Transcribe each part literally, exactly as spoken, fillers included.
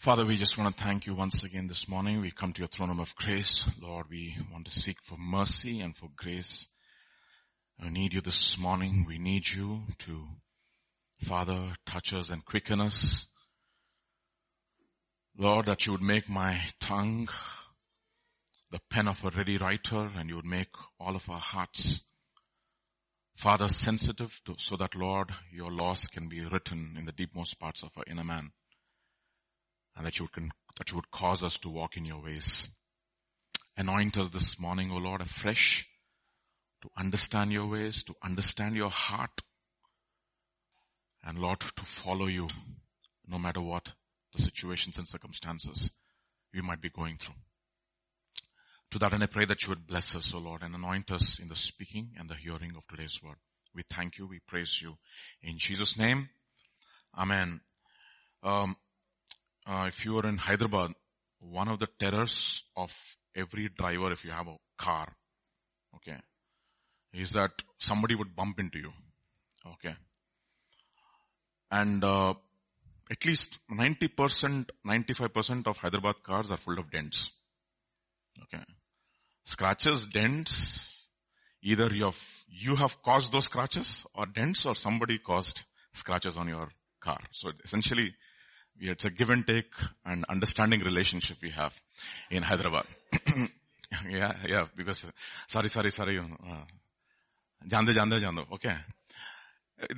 Father, we just want to thank you once again this morning. We come to your throne room of grace. Lord, we want to seek for mercy and for grace. We need you this morning. We need you to, Father, touch us and quicken us. Lord, that you would make my tongue the pen of a ready writer, and you would make all of our hearts, Father, sensitive to, so that, Lord, your laws can be written in the deepmost parts of our inner man. And that you, would, that you would cause us to walk in your ways. Anoint us this morning, O Lord, afresh to understand your ways, to understand your heart, and Lord, to follow you no matter what the situations and circumstances we might be going through. To that end, I pray that you would bless us, O Lord, and anoint us in the speaking and the hearing of today's word. We thank you, we praise you. In Jesus' name, Amen. Um, Uh, if you are in Hyderabad, one of the terrors of every driver, if you have a car, okay, is that somebody would bump into you, okay. And uh, at least ninety percent, ninety-five percent of Hyderabad cars are full of dents, okay. Scratches, dents, either you have, you have caused those scratches or dents, or somebody caused scratches on your car. So essentially, it's a give and take and understanding relationship we have in Hyderabad. yeah, yeah, because, sorry, sorry, sorry. Uh, jande, jande, jando. Okay.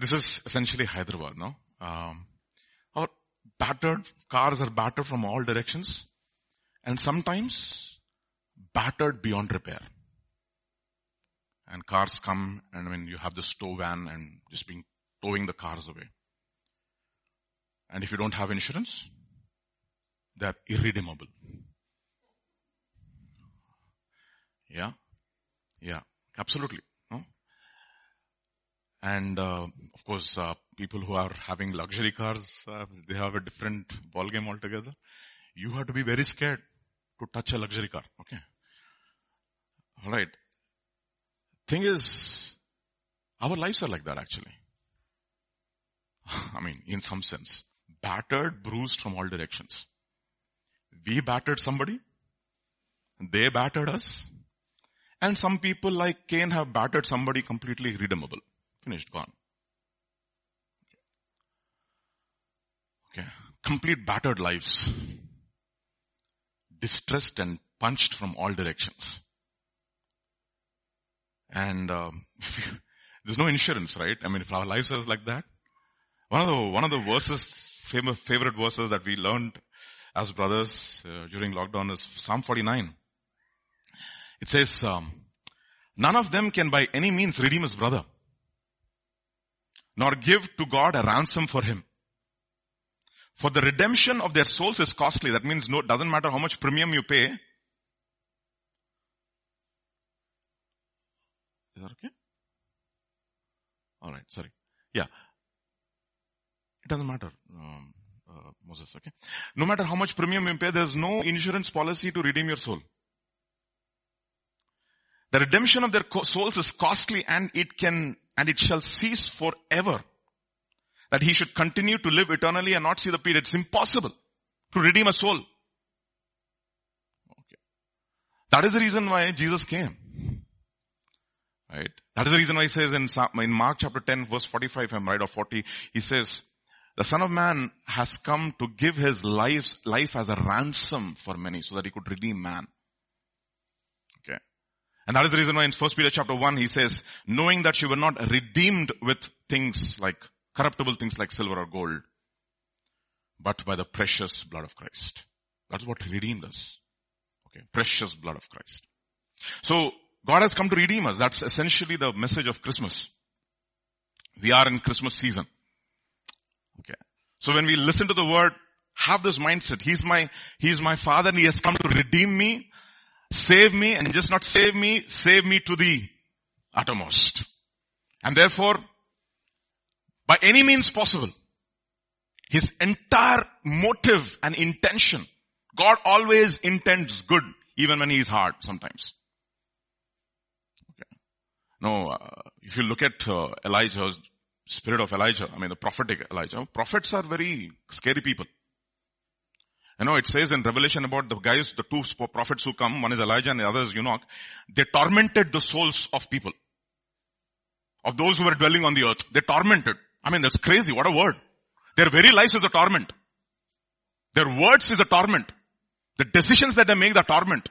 This is essentially Hyderabad, no? Um, or battered, cars are battered from all directions and sometimes battered beyond repair. And cars come and when you have this tow van and just being towing the cars away. And if you don't have insurance, they are irredeemable. Yeah? Yeah, absolutely. No? And uh, of course, uh, people who are having luxury cars, uh, they have a different ballgame altogether. You have to be very scared to touch a luxury car. Okay. All right. Thing is, our lives are like that actually. I mean, in some sense. Battered, bruised from all directions. We battered somebody. They battered us. And some people like Cain have battered somebody completely irredeemable. Finished, gone. Okay. Complete battered lives. Distressed and punched from all directions. And um, there's no insurance, right? I mean, if our lives are like that, One of the, one of the verses, famous, favorite verses that we learned as brothers uh, during lockdown is Psalm forty-nine. It says, um, none of them can by any means redeem his brother, nor give to God a ransom for him. For the redemption of their souls is costly. That means no, doesn't matter how much premium you pay. Is that okay? Alright, sorry. Yeah. It doesn't matter, um, uh, Moses, okay? No matter how much premium you pay, there's no insurance policy to redeem your soul. The redemption of their co- souls is costly and it can, and it shall cease forever. That he should continue to live eternally and not see the period. It's impossible to redeem a soul. Okay. That is the reason why Jesus came. Right? That is the reason why he says in, in Mark chapter ten verse forty-five, if I'm right, or forty, he says, the Son of Man has come to give his life, life as a ransom for many so that he could redeem man. Okay. And that is the reason why in First Peter chapter one he says, knowing that you were not redeemed with things like, corruptible things like silver or gold, but by the precious blood of Christ. That's what redeemed us. Okay. Precious blood of Christ. So, God has come to redeem us. That's essentially the message of Christmas. We are in Christmas season. Okay. So when we listen to the word, have this mindset. He's my, he's my father and he has come to redeem me, save me, and just not save me, save me to the uttermost. And therefore, by any means possible, his entire motive and intention, God always intends good, even when he is hard sometimes. Okay. No, uh, if you look at uh, Elijah's spirit of Elijah, I mean the prophetic Elijah. Prophets are very scary people. You know, it says in Revelation about the guys, the two prophets who come, one is Elijah and the other is Enoch. They tormented the souls of people, of those who were dwelling on the earth. They tormented. I mean, that's crazy. What a word. Their very lives is a torment. Their words is a torment. The decisions that they make, the torment.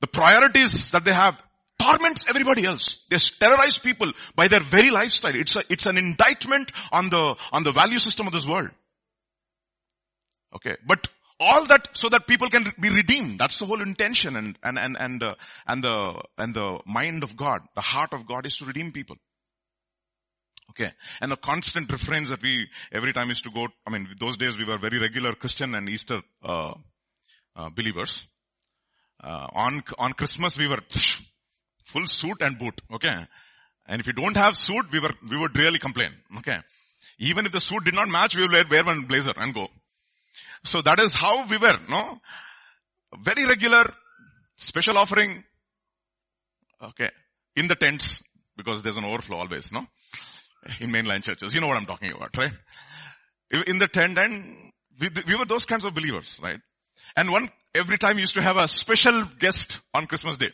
The priorities that they have torments everybody else. They terrorize people by their very lifestyle. It's a, it's an indictment on the, on the value system of this world. Okay. But all that so that people can be redeemed. That's the whole intention and, and, and, and, uh, and the, and the mind of God, the heart of God is to redeem people. Okay. And the constant refrains that we, every time is to go, I mean, those days we were very regular Christian and Easter, uh, uh believers. Uh, on, on Christmas we were full suit and boot. Okay. And if you don't have suit, we were, we would really complain. Okay. Even if the suit did not match, we would wear one blazer and go. So that is how we were, no? Very regular, special offering. Okay. In the tents, because there's an overflow always, no? In mainline churches. You know what I'm talking about, right? In the tent, and we, we were those kinds of believers, right? And one, every time we used to have a special guest on Christmas Day.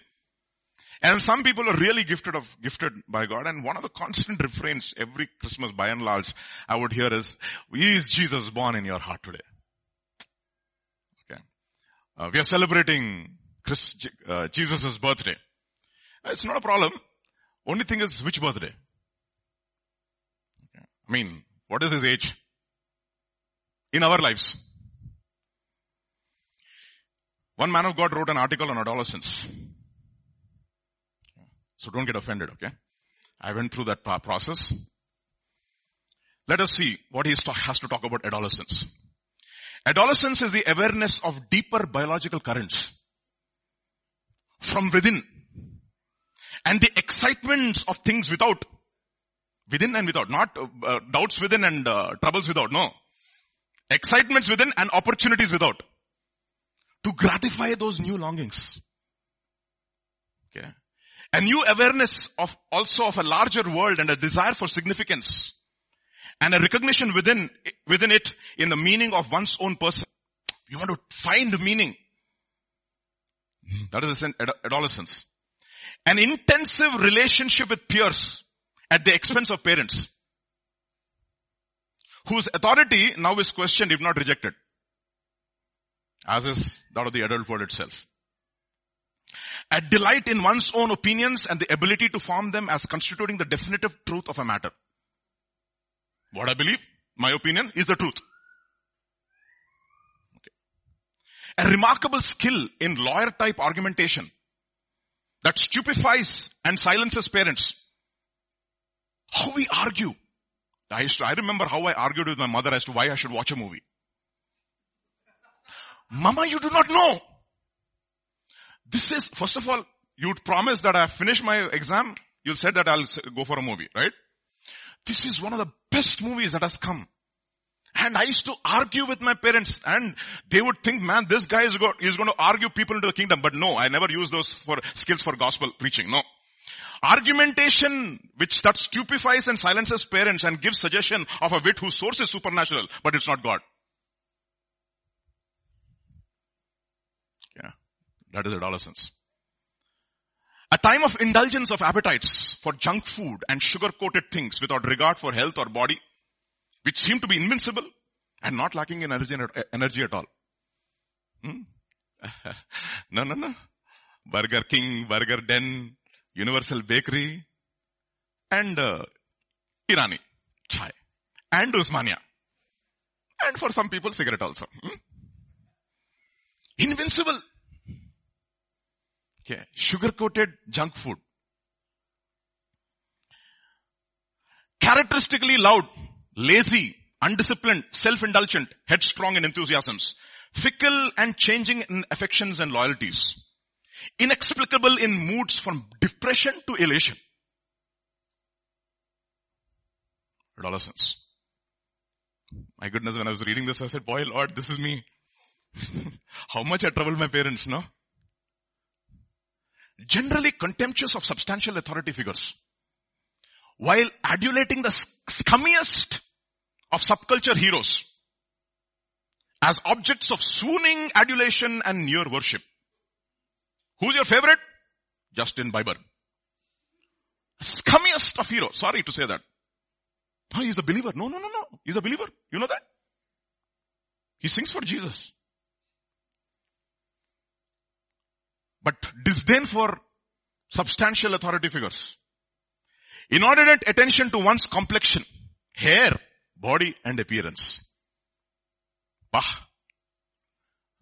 And some people are really gifted of, gifted by God. And one of the constant refrains every Christmas by and large I would hear is, is Jesus born in your heart today? Okay. Uh, we are celebrating Christ, uh, Jesus' birthday. It's not a problem. Only thing is which birthday? Okay. I mean, what is his age? In our lives. One man of God wrote an article on adolescence. So don't get offended, okay? I went through that process. Let us see what he has to talk about adolescence. Adolescence is the awareness of deeper biological currents from within and the excitements of things without. Within and without. Not uh, doubts within and uh, troubles without. No. Excitements within and opportunities without. To gratify those new longings. Okay. A new awareness of also of a larger world and a desire for significance. And a recognition within, within it in the meaning of one's own person. You want to find meaning. That is an adolescence. An intensive relationship with peers at the expense of parents. Whose authority now is questioned if not rejected. As is that of the adult world itself. A delight in one's own opinions and the ability to form them as constituting the definitive truth of a matter. What I believe, my opinion, is the truth. Okay. A remarkable skill in lawyer-type argumentation that stupefies and silences parents. How we argue. I, used to, I remember how I argued with my mother as to why I should watch a movie. Mama, you do not know. This is, first of all, you'd promise that I have finished my exam. You said that I'll go for a movie, right? This is one of the best movies that has come. And I used to argue with my parents and they would think, man, this guy is, go, is going to argue people into the kingdom. But no, I never use those for skills for gospel preaching. No. Argumentation which that stupefies and silences parents and gives suggestion of a wit whose source is supernatural, but it's not God. That is adolescence. A time of indulgence of appetites for junk food and sugar-coated things without regard for health or body, which seem to be invincible and not lacking in energy, energy at all. Hmm? no, no, no. Burger King, Burger Den, Universal Bakery, and uh, Irani chai, and Usmania. And for some people, cigarette also. Hmm? Invincible. Okay. Sugar-coated junk food. Characteristically loud, lazy, undisciplined, self-indulgent, headstrong in enthusiasms. Fickle and changing in affections and loyalties. Inexplicable in moods from depression to elation. Adolescence. My goodness, when I was reading this, I said, boy, Lord, this is me. How much I troubled my parents, no? Generally contemptuous of substantial authority figures, while adulating the scummiest of subculture heroes as objects of swooning, adulation, and near worship. Who's your favorite? Justin Bieber. Scummiest of heroes. Sorry to say that. Oh, he's a believer. No, no, no, no. He's a believer. You know that? He sings for Jesus. But disdain for substantial authority figures. Inordinate attention to one's complexion, hair, body, and appearance. Bah!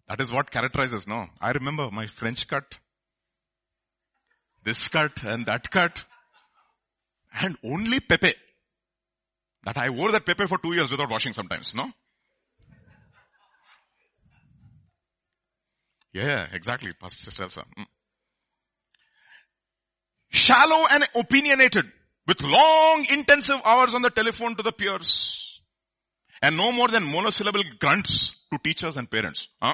That is what characterizes, no? I remember my French cut, this cut and that cut, and only Pepe. That I wore that Pepe for two years without washing sometimes, no? Yeah, exactly, Pastor Sister Elsa. Mm. Shallow and opinionated, with long, intensive hours on the telephone to the peers, and no more than monosyllable grunts to teachers and parents. Huh?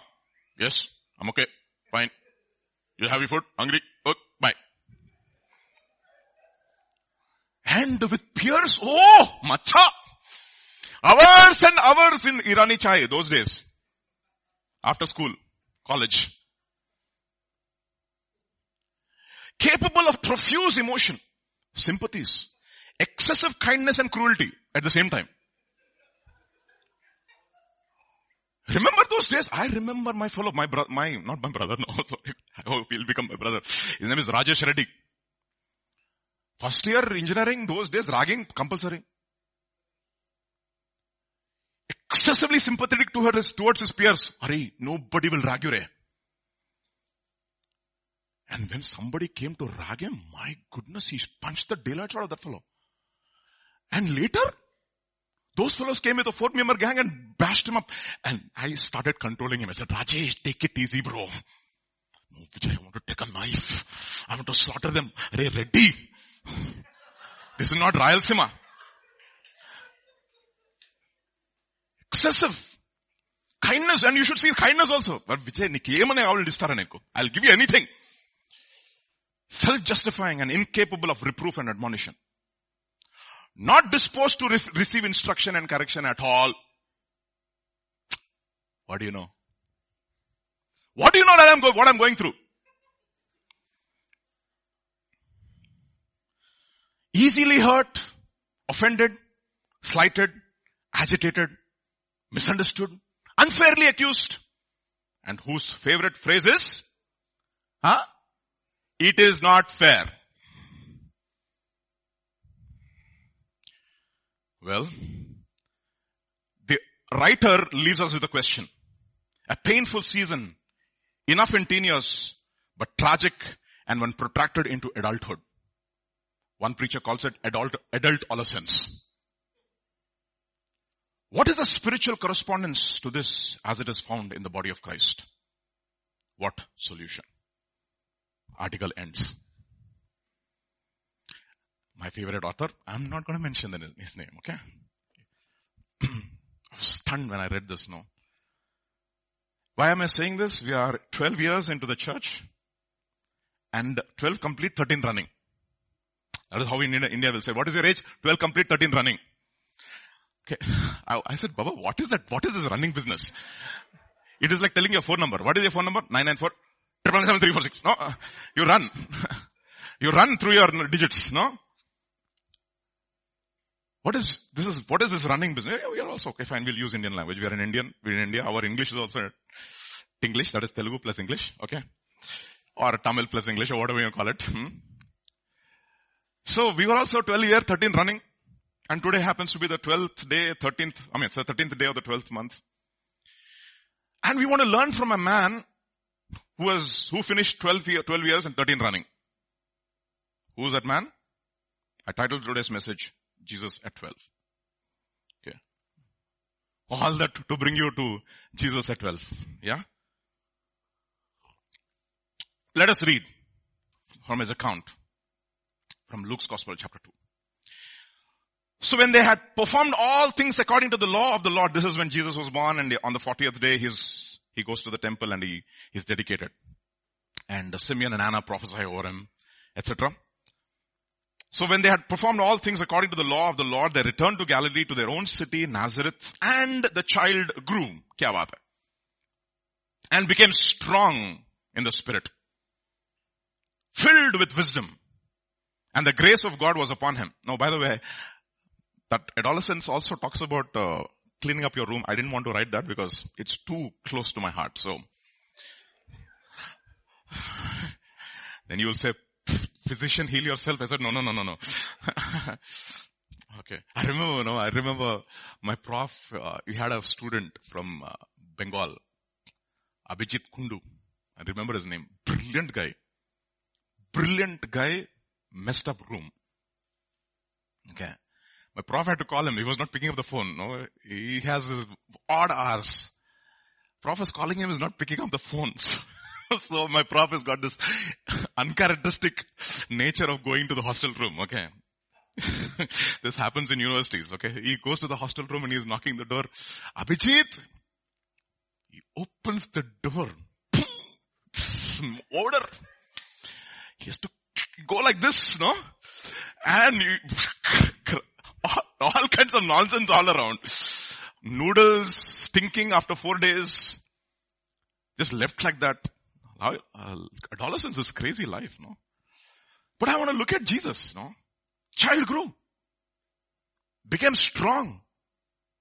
Yes, I'm okay. Fine. You have your food? Hungry? Oh, bye. And with peers, oh, matcha. Hours and hours in Irani chai those days. After school, college. Capable of profuse emotion, sympathies, excessive kindness and cruelty at the same time. Remember those days? I remember my fellow, my brother, my, not my brother, no, sorry. I hope he'll become my brother. His name is Rajesh Reddy. First year engineering, those days, ragging, compulsory. Excessively sympathetic to her, towards his peers. Hurry, nobody will rag you, re. And when somebody came to rag him, my goodness, he punched the daylights out of that fellow. And later, those fellows came with a four-member gang and bashed him up. And I started controlling him. I said, Rajesh, take it easy, bro. No, Vijay, I want to take a knife. I want to slaughter them. Ray Reddy. This is not Rayalaseema. Excessive. Kindness. And you should see kindness also. But Vijay, I will disturb you. I will give you anything. Self-justifying and incapable of reproof and admonition. Not disposed to re- receive instruction and correction at all. What do you know? What do you know that I'm go- what I'm going through? Easily hurt, offended, slighted, agitated, misunderstood, unfairly accused. And whose favorite phrase is? Huh? It is not fair. Well, the writer leaves us with a question. A painful season, enough in teen years, but tragic and when protracted into adulthood. One preacher calls it adult, adult adolescence. What is the spiritual correspondence to this as it is found in the body of Christ? What solution? Article ends. My favorite author, I'm not going to mention his name, okay? I was stunned when I read this, no? Why am I saying this? We are twelve years into the church and twelve complete, thirteen running. That is how in India will say, what is your age? twelve complete, thirteen running. Okay. I, I said, Baba, what is that? What is this running business? It is like telling your phone number. What is your phone number? nine nine four. Triple seven three four six. No, uh, you run, you run through your digits. No, what is this? Is what is this running business? We are also okay. Fine, we'll use Indian language. We are in Indian. We're in India. Our English is also Tinglish. That is Telugu plus English. Okay, or Tamil plus English, or whatever you call it. Hmm? So we were also twelve year, thirteen running, and today happens to be the twelfth day, thirteenth. I mean, it's the thirteenth day of the twelfth month, and we want to learn from a man. Who was, who finished twelve, year, twelve years and thirteen running? Who is that man? I titled today's message, Jesus at twelve. Okay. All that to bring you to Jesus at twelve. Yeah? Let us read from his account from Luke's Gospel chapter two. So when they had performed all things according to the law of the Lord, this is when Jesus was born, and on the fortieth day his He goes to the temple and he is dedicated. And Simeon and Anna prophesy over him, et cetera. So when they had performed all things according to the law of the Lord, they returned to Galilee, to their own city, Nazareth, and the child grew. Kya baat hai? and became strong in the Spirit, filled with wisdom, and the grace of God was upon him. Now, by the way, that adolescence also talks about uh, cleaning up your room. I didn't want to write that because it's too close to my heart. So, then you will say, physician, heal yourself. I said, no, no, no, no, no. Okay. I remember, no, I remember my prof, uh, we had a student from uh, Bengal, Abhijit Kundu. I remember his name. Brilliant guy. Brilliant guy, messed up room. Okay. My prof had to call him. He was not picking up the phone. No, he has his odd hours. Prof is calling him. He's not picking up the phones. So my prof has got this uncharacteristic nature of going to the hostel room. Okay. This happens in universities. Okay. He goes to the hostel room and he is knocking the door. Abhijit. He opens the door. Odor. He has to go like this, no? And he, all, all kinds of nonsense all around. Noodles stinking after four days. Just left like that. Adolescence is crazy life, no? But I want to look at Jesus, no? Child grew. Became strong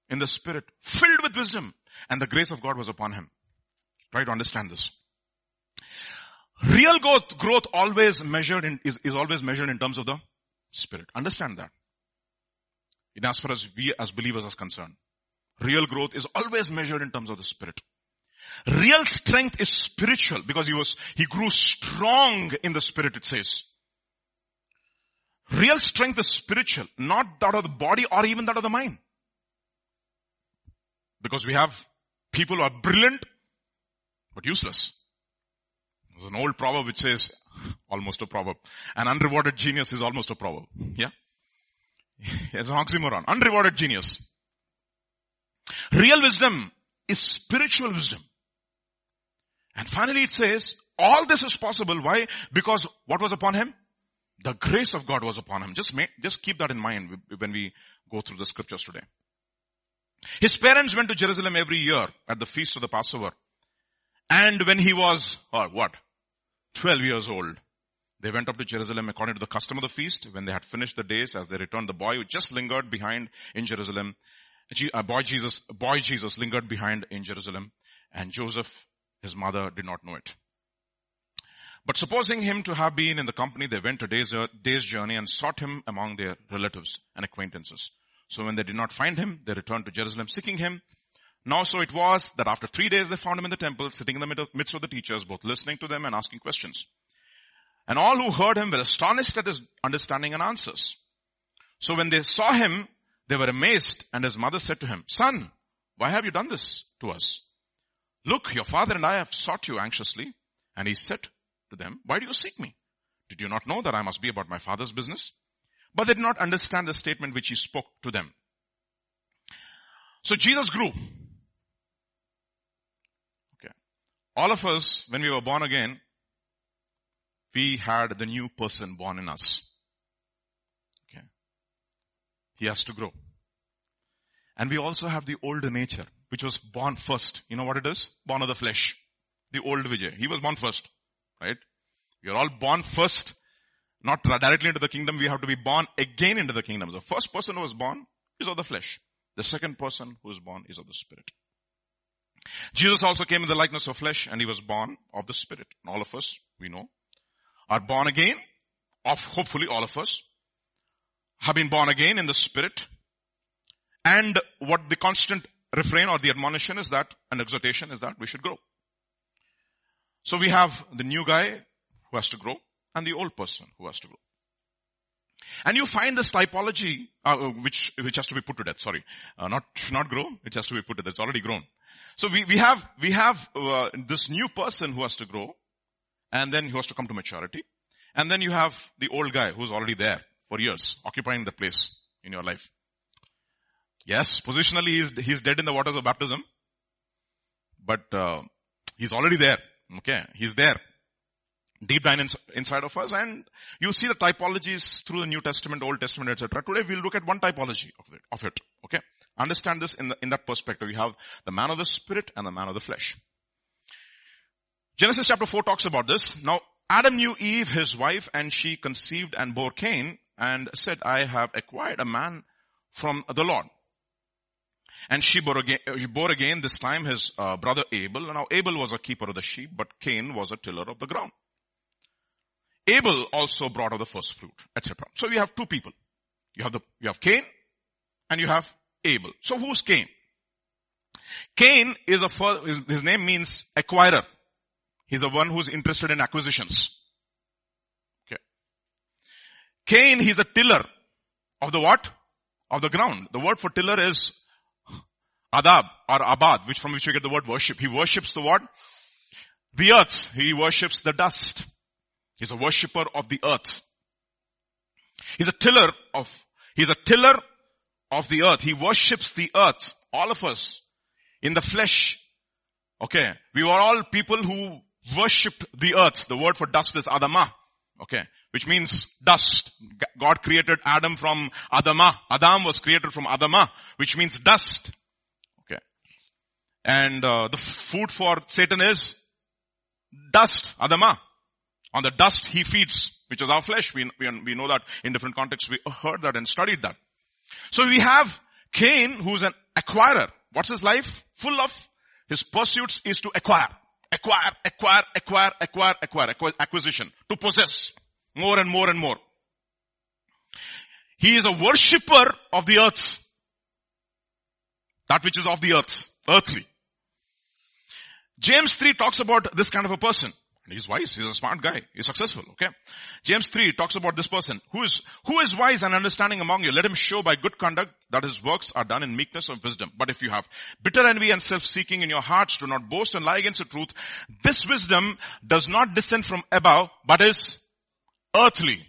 in the Spirit. Filled with wisdom. And the grace of God was upon him. Try to understand this. Real growth, growth always measured in, is, is always measured in terms of the Spirit. Understand that. In as far as we as believers are concerned, real growth is always measured in terms of the Spirit. Real strength is spiritual because he was, he grew strong in the Spirit, it says. Real strength is spiritual, not that of the body or even that of the mind. Because we have people who are brilliant, but useless. There's an old proverb which says, almost a proverb, an unrewarded genius is almost a proverb. Yeah? It's an oxymoron. Unrewarded genius. Real wisdom is spiritual wisdom. And finally it says, all this is possible. Why? Because what was upon him? The grace of God was upon him. Just make, just keep that in mind when we go through the scriptures today. His parents went to Jerusalem every year at the feast of the Passover. And when he was, or what? twelve years old. They went up to Jerusalem according to the custom of the feast. When they had finished the days, as they returned, the boy who just lingered behind in Jerusalem, boy Jesus, boy Jesus lingered behind in Jerusalem, and Joseph, his mother, did not know it. But supposing him to have been in the company, they went a day's, day's journey and sought him among their relatives and acquaintances. So when they did not find him, they returned to Jerusalem seeking him. Now so it was that after three days they found him in the temple, sitting in the midst of the teachers, both listening to them and asking questions. And all who heard him were astonished at his understanding and answers. So when they saw him, they were amazed, and his mother said to him, Son, why have you done this to us? Look, your father and I have sought you anxiously. And he said to them, Why do you seek me? Did you not know that I must be about my father's business? But they did not understand the statement which he spoke to them. So Jesus grew. Okay. All of us, when we were born again, we had the new person born in us. Okay. He has to grow. And we also have the old nature, which was born first. You know what it is? Born of the flesh. The old Vijay. He was born first. Right? We are all born first. Not directly into the kingdom. We have to be born again into the kingdom. The first person who was born is of the flesh. The second person who is born is of the Spirit. Jesus also came in the likeness of flesh, and he was born of the Spirit. And all of us, we know, are born again, of hopefully all of us, have been born again in the Spirit. And what the constant refrain or the admonition is that, an exhortation is that we should grow. So we have the new guy who has to grow and the old person who has to grow. And you find this typology, uh, which which has to be put to death, sorry. Uh, not should not grow, it has to be put to death, it's already grown. So we, we have, we have uh, this new person who has to grow, and then he has to come to maturity. And then you have the old guy who's already there for years, occupying the place in your life. Yes, positionally he is, he is dead in the waters of baptism. But uh, he's already there. Okay, he's there. Deep down in, inside of us. And you see the typologies through the New Testament, Old Testament, et cetera. Today we'll look at one typology of it. Of it okay, understand this in, the, in that perspective. You have the man of the Spirit and the man of the flesh. Genesis chapter four talks about this. Now, Adam knew Eve, his wife, and she conceived and bore Cain and said, I have acquired a man from the Lord. And she bore again, she bore again this time his uh, brother Abel. Now, Abel was a keeper of the sheep, but Cain was a tiller of the ground. Abel also brought of the first fruit, et cetera. So, we have two people. You have the, you have Cain and you have Abel. So, who's Cain? Cain is a first, his name means acquirer. He's the one who's interested in acquisitions. Okay. Cain, he's a tiller of the what? Of the ground. The word for tiller is adab or abad, which from which we get the word worship. He worships the what? The earth. He worships the dust. He's a worshipper of the earth. He's a tiller of, he's a tiller of the earth. He worships the earth. All of us in the flesh. Okay. We were all people who worshipped the earth. The word for dust is Adama. Okay. Which means dust. God created Adam from Adama. Adam was created from Adama, which means dust. Okay. And uh, the food for Satan is dust. Adama. On the dust he feeds, which is our flesh. We, we, we know that in different contexts. We heard that and studied that. So we have Cain, who's an acquirer. What's his life? Full of his pursuits is to acquire. Acquire, acquire, acquire, acquire, acquire, acquire, acquisition. To possess more and more and more. He is a worshipper of the earth. That which is of the earth. Earthly. James three talks about this kind of a person. He's wise. He's a smart guy. He's successful. Okay. James three talks about this person. Who is, who is wise and understanding among you? Let him show by good conduct that his works are done in meekness of wisdom. But if you have bitter envy and self-seeking in your hearts, do not boast and lie against the truth. This wisdom does not descend from above, but is earthly.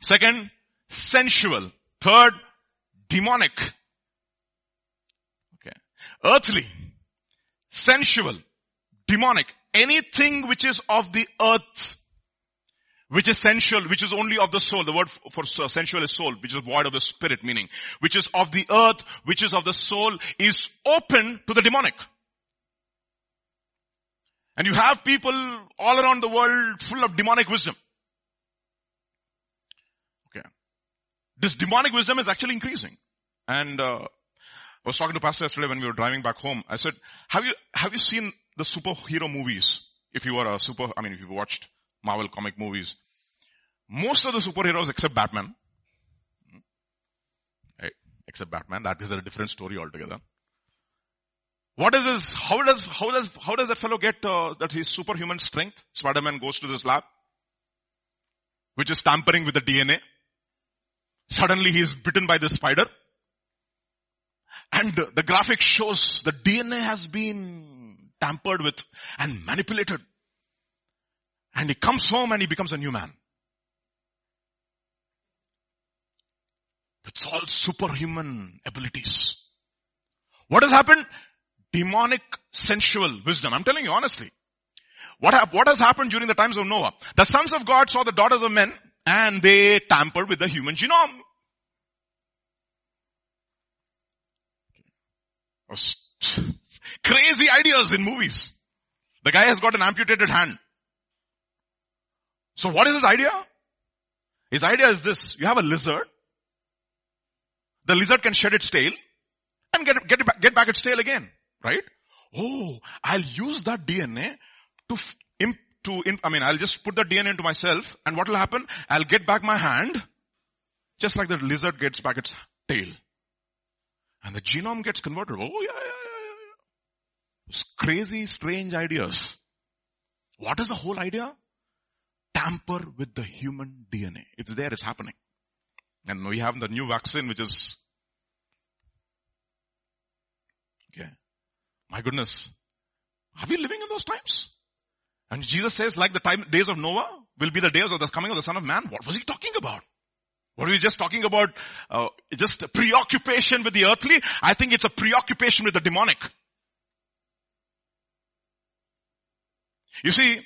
Second, sensual. Third, demonic. Okay. Earthly, sensual, demonic. Anything which is of the earth, which is sensual, which is only of the soul. The word for sensual is soul, which is void of the spirit, meaning, which is of the earth, which is of the soul, is open to the demonic. And you have people all around the world full of demonic wisdom. Okay. This demonic wisdom is actually increasing. And uh, I was talking to Pastor yesterday when we were driving back home. I said, have you, have you seen the superhero movies? If you are a super, I mean, if you've watched Marvel comic movies, most of the superheroes except Batman, right? Except Batman, that is a different story altogether. What is this? How does, how does, how does that fellow get uh, that his superhuman strength? Spider-Man goes to this lab, which is tampering with the D N A. Suddenly he is bitten by this spider. And the graphic shows the D N A has been tampered with and manipulated. And he comes home and he becomes a new man. It's all superhuman abilities. What has happened? Demonic, sensual wisdom. I'm telling you honestly. What, ha- what has happened during the times of Noah? The sons of God saw the daughters of men and they tampered with the human genome. Crazy ideas in movies. The guy has got an amputated hand. So what is his idea? His idea is this. You have a lizard. The lizard can shed its tail and get, get, get back its tail again. Right? Oh, I'll use that D N A to, imp, to imp, I mean, I'll just put the D N A into myself and what will happen? I'll get back my hand just like the lizard gets back its tail. And the genome gets converted. Oh, yeah, yeah. Crazy, strange ideas. What is the whole idea? Tamper with the human D N A. It's there, it's happening. And we have the new vaccine, which is... Okay. My goodness. Are we living in those times? And Jesus says, like the time, days of Noah will be the days of the coming of the Son of Man. What was he talking about? What are we just talking about? Uh, just preoccupation with the earthly? I think it's a preoccupation with the demonic. You see,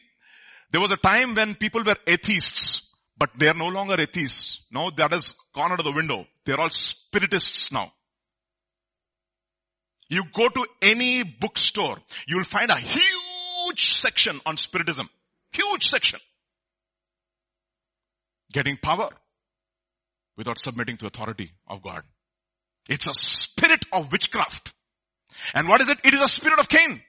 there was a time when people were atheists, but they are no longer atheists. Now that has gone out of the window. They are all spiritists now. You go to any bookstore, you will find a huge huge section on spiritism. Huge section. Getting power without submitting to authority of God. It's a spirit of witchcraft. And what is it? It is a spirit of Cain.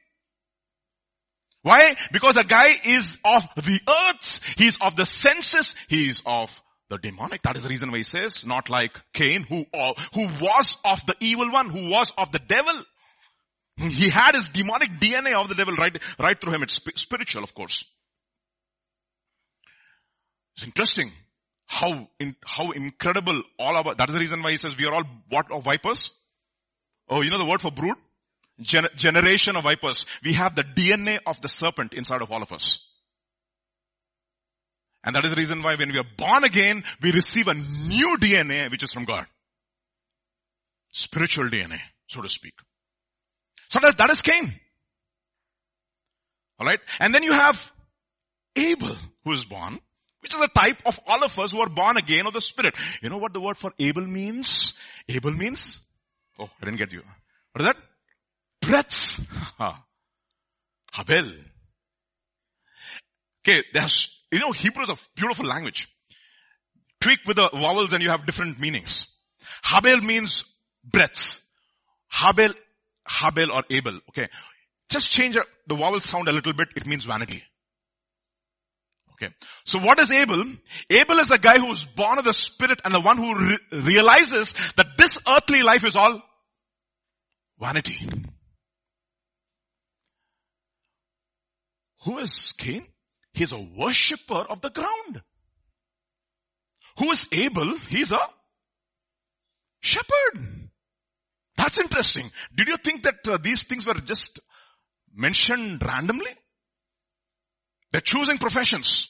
Why? Because the guy is of the earth. He is of the senses. He is of the demonic. That is the reason why he says, not like Cain, who, uh, who was of the evil one, who was of the devil. He had his demonic D N A of the devil right, right through him. It's sp- spiritual, of course. It's interesting how, in, how incredible all of us, that is the reason why he says we are all what of vipers? Oh, you know the word for brood? Gen- generation of vipers. We have the D N A of the serpent inside of all of us. And that is the reason why when we are born again, we receive a new D N A, which is from God. Spiritual D N A, so to speak. So that, that is Cain. Alright? And then you have Abel, who is born, which is a type of all of us who are born again of the Spirit. You know what the word for Abel means? Abel means? Oh, I didn't get you. What is that? Breaths. Habel. Okay, there's, you know, Hebrew is a beautiful language. Tweak with the vowels and you have different meanings. Habel means breaths. Habel, Habel or Abel. Okay. Just change the vowel sound a little bit. It means vanity. Okay. So what is Abel? Abel is a guy who is born of the Spirit and the one who re- realizes that this earthly life is all vanity. Who is Cain? He is a worshipper of the ground. Who is Abel? He is a shepherd. That's interesting. Did you think that uh, these things were just mentioned randomly? They're choosing professions.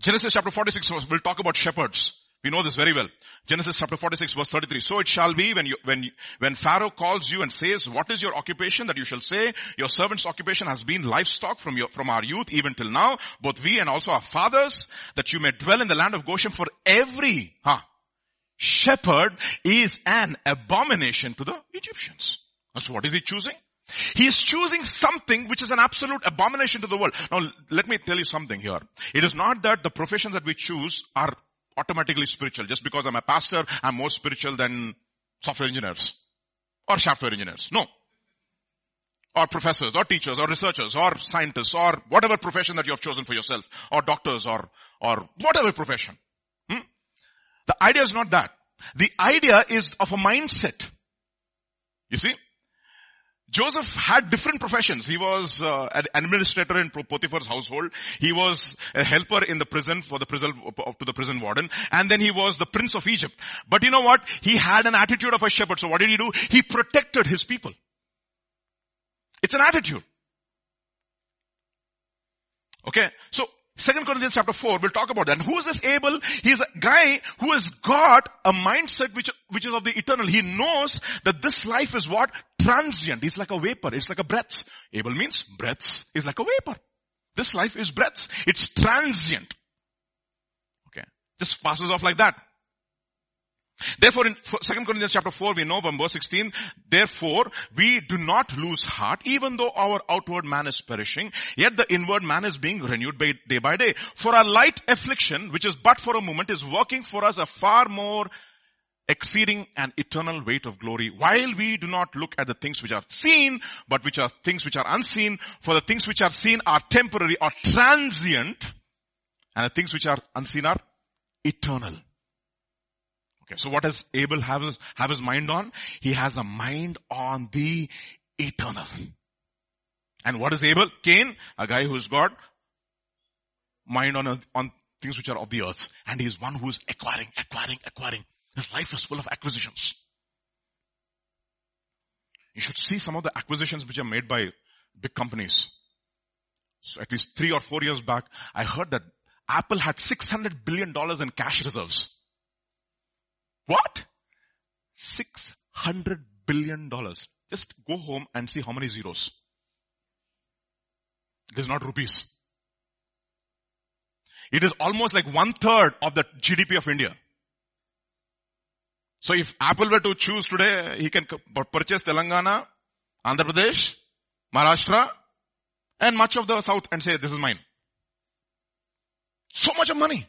Genesis chapter forty-six, we'll talk about shepherds. We know this very well. Genesis chapter forty-six verse thirty-three. So it shall be when you, when, when Pharaoh calls you and says, what is your occupation? That you shall say, your servant's occupation has been livestock from your, from our youth even till now, both we and also our fathers, that you may dwell in the land of Goshen, for every, huh, shepherd is an abomination to the Egyptians. So what is he choosing? He is choosing something which is an absolute abomination to the world. Now let me tell you something here. It is not that the professions that we choose are automatically spiritual. Just because I'm a pastor, I'm more spiritual than software engineers or software engineers. No. Or professors or teachers or researchers or scientists or whatever profession that you have chosen for yourself, or doctors or, or whatever profession. Hmm? The idea is not that. The idea is of a mindset. You see? Joseph had different professions. He was uh, an administrator in Potiphar's household. He was a helper in the prison for the prison, to the prison warden. And then he was the prince of Egypt. But you know what? He had an attitude of a shepherd. So what did he do? He protected his people. It's an attitude. Okay. So Second Corinthians chapter four, we'll talk about that. And who is this Abel? He's a guy who has got a mindset which, which is of the eternal. He knows that this life is what? Transient. It's like a vapor. It's like a breath. Abel means breath is like a vapor. This life is breath. It's transient. Okay. Just passes off like that. Therefore, in Second Corinthians chapter four, we know from verse sixteen, therefore, we do not lose heart, even though our outward man is perishing, yet the inward man is being renewed by, day by day. For our light affliction, which is but for a moment, is working for us a far more exceeding and eternal weight of glory, while we do not look at the things which are seen, but which are things which are unseen. For the things which are seen are temporary or transient, and the things which are unseen are eternal. Okay, so what does Abel have his, have his mind on? He has a mind on the eternal. And what is Abel? Cain, a guy who's got mind on, a, on things which are of the earth. And he is one who is acquiring, acquiring, acquiring. His life is full of acquisitions. You should see some of the acquisitions which are made by big companies. So at least three or four years back, I heard that Apple had six hundred billion dollars in cash reserves. What? six hundred billion dollars. Just go home and see how many zeros. It is not rupees. It is almost like one third of the G D P of India. So if Apple were to choose today, he can purchase Telangana, Andhra Pradesh, Maharashtra, and much of the south and say, this is mine. So much of money.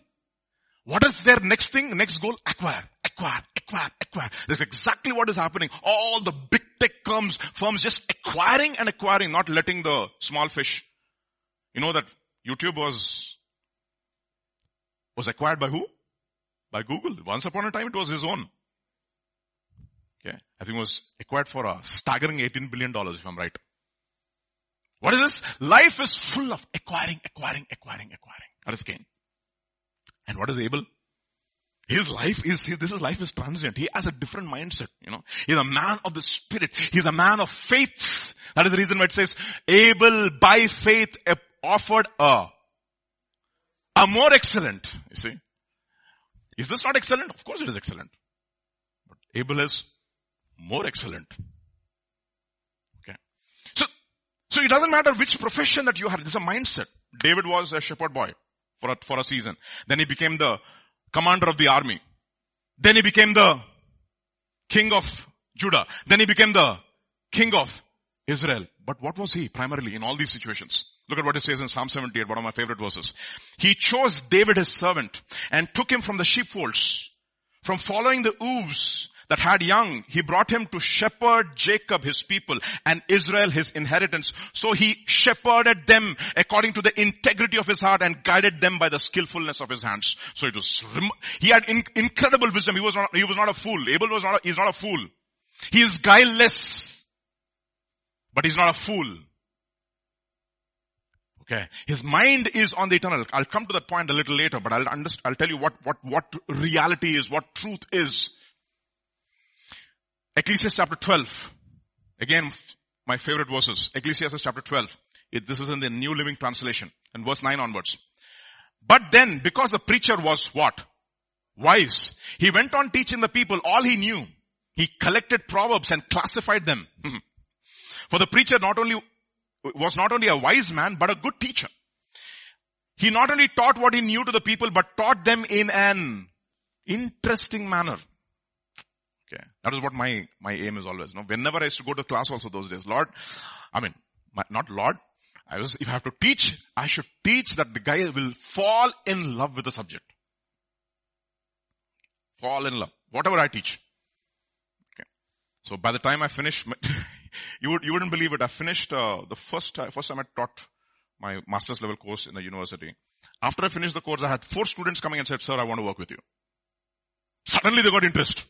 What is their next thing, next goal? Acquire, acquire, acquire, acquire. That's exactly what is happening. All the big tech firms, firms just acquiring and acquiring, not letting the small fish. You know that YouTube was, was acquired by who? By Google. Once upon a time, it was his own. Okay. I think it was acquired for a staggering eighteen billion dollars, if I'm right. What is this? Life is full of acquiring, acquiring, acquiring, acquiring. That is Cain. And what is Abel? His life is, his, this is life is transient. He has a different mindset, you know. He's a man of the spirit. He's a man of faith. That is the reason why it says, Abel by faith offered a, a more excellent, you see. Is this not excellent? Of course it is excellent. But Abel is more excellent. Okay. So, so it doesn't matter which profession that you have. This is a mindset. David was a shepherd boy. For a, for a season. Then he became the commander of the army. Then he became the king of Judah. Then he became the king of Israel. But what was he primarily in all these situations? Look at what it says in Psalm seventy-eight, one of my favorite verses. He chose David his servant and took him from the sheepfolds. From following the wolves that had young, he brought him to shepherd Jacob, his people, and Israel, his inheritance. So he shepherded them according to the integrity of his heart and guided them by the skillfulness of his hands. So it was, he had in, incredible wisdom. He was not, he was not a fool. Abel was not, he's not a fool. He is guileless, but he's not a fool. Okay. His mind is on the eternal. I'll come to that point a little later, but I'll underst- I'll tell you what, what, what reality is, what truth is. Ecclesiastes chapter twelve. Again, my favorite verses. Ecclesiastes chapter twelve. It, this is in the New Living Translation. And verse nine onwards. But then, because the preacher was what? Wise. He went on teaching the people all he knew. He collected proverbs and classified them. For the preacher not only was not only a wise man, but a good teacher. He not only taught what he knew to the people, but taught them in an interesting manner. Okay. That is what my, my aim is always. No, whenever I used to go to class also those days, Lord, I mean, my, not Lord, I was, if I have to teach, I should teach that the guy will fall in love with the subject. Fall in love. Whatever I teach. Okay. So by the time I finish, you would, you wouldn't believe it. I finished, uh, the first, uh, first time I taught my master's level course in the university. After I finished the course, I had four students coming and said, sir, I want to work with you. Suddenly they got interest.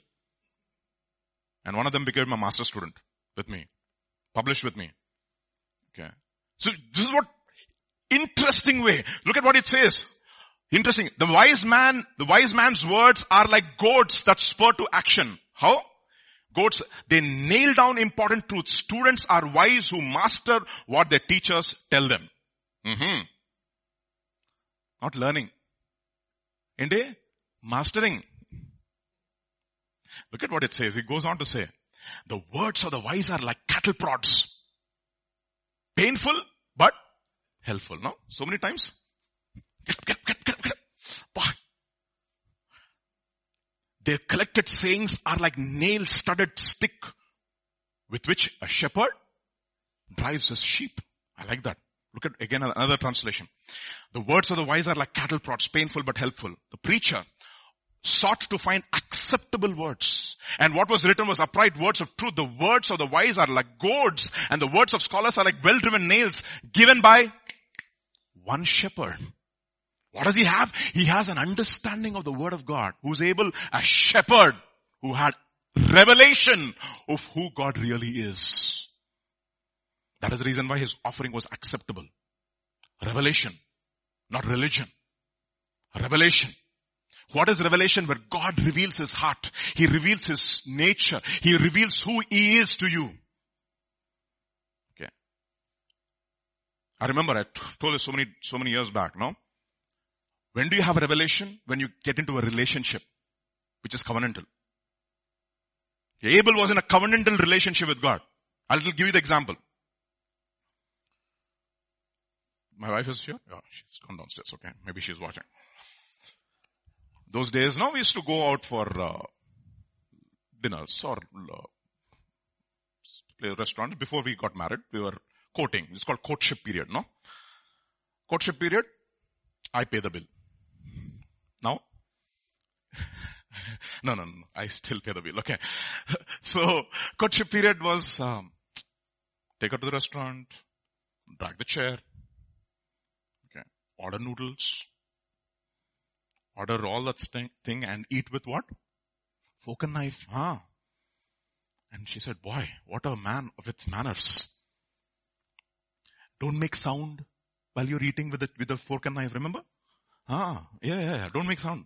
And one of them became a master student with me, published with me. Okay. So this is what interesting way. Look at what it says. Interesting. The wise man, the wise man's words are like goads that spur to action. How? Goats, they nail down important truths. Students are wise who master what their teachers tell them. Mm-hmm. Not learning. And a mastering. Look at what it says. It goes on to say, the words of the wise are like cattle prods. Painful, but helpful. No? So many times. Get up, get up, get up, get up, get up. Their collected sayings are like nail-studded stick with which a shepherd drives his sheep. I like that. Look at, again, another translation. The words of the wise are like cattle prods, painful but helpful. The preacher sought to find acceptable words. And what was written was upright words of truth. The words of the wise are like goads, and the words of scholars are like well-driven nails given by one shepherd. What does he have? He has an understanding of the word of God, who's able, a shepherd who had revelation of who God really is. That is the reason why his offering was acceptable. Revelation, not religion. Revelation. What is revelation? Where God reveals his heart. He reveals his nature. He reveals who he is to you. Okay. I remember I told this so many, so many years back, no? When do you have a revelation? When you get into a relationship, which is covenantal. Abel was in a covenantal relationship with God. I'll give you the example. My wife is here? Oh, she's gone downstairs. Okay. Maybe she's watching. Those days, now we used to go out for uh, dinners or uh, restaurants. Before we got married, we were courting. It's called courtship period, no? Courtship period, I pay the bill. Now? no, no, no, I still pay the bill, okay. So, courtship period was, um, take her to the restaurant, drag the chair, okay, order noodles, order all that thing, thing and eat with what? Fork and knife, huh? And she said, boy, what a man with manners. Don't make sound while you're eating with a, with a fork and knife, remember? Ah, yeah, yeah, yeah, don't make sound.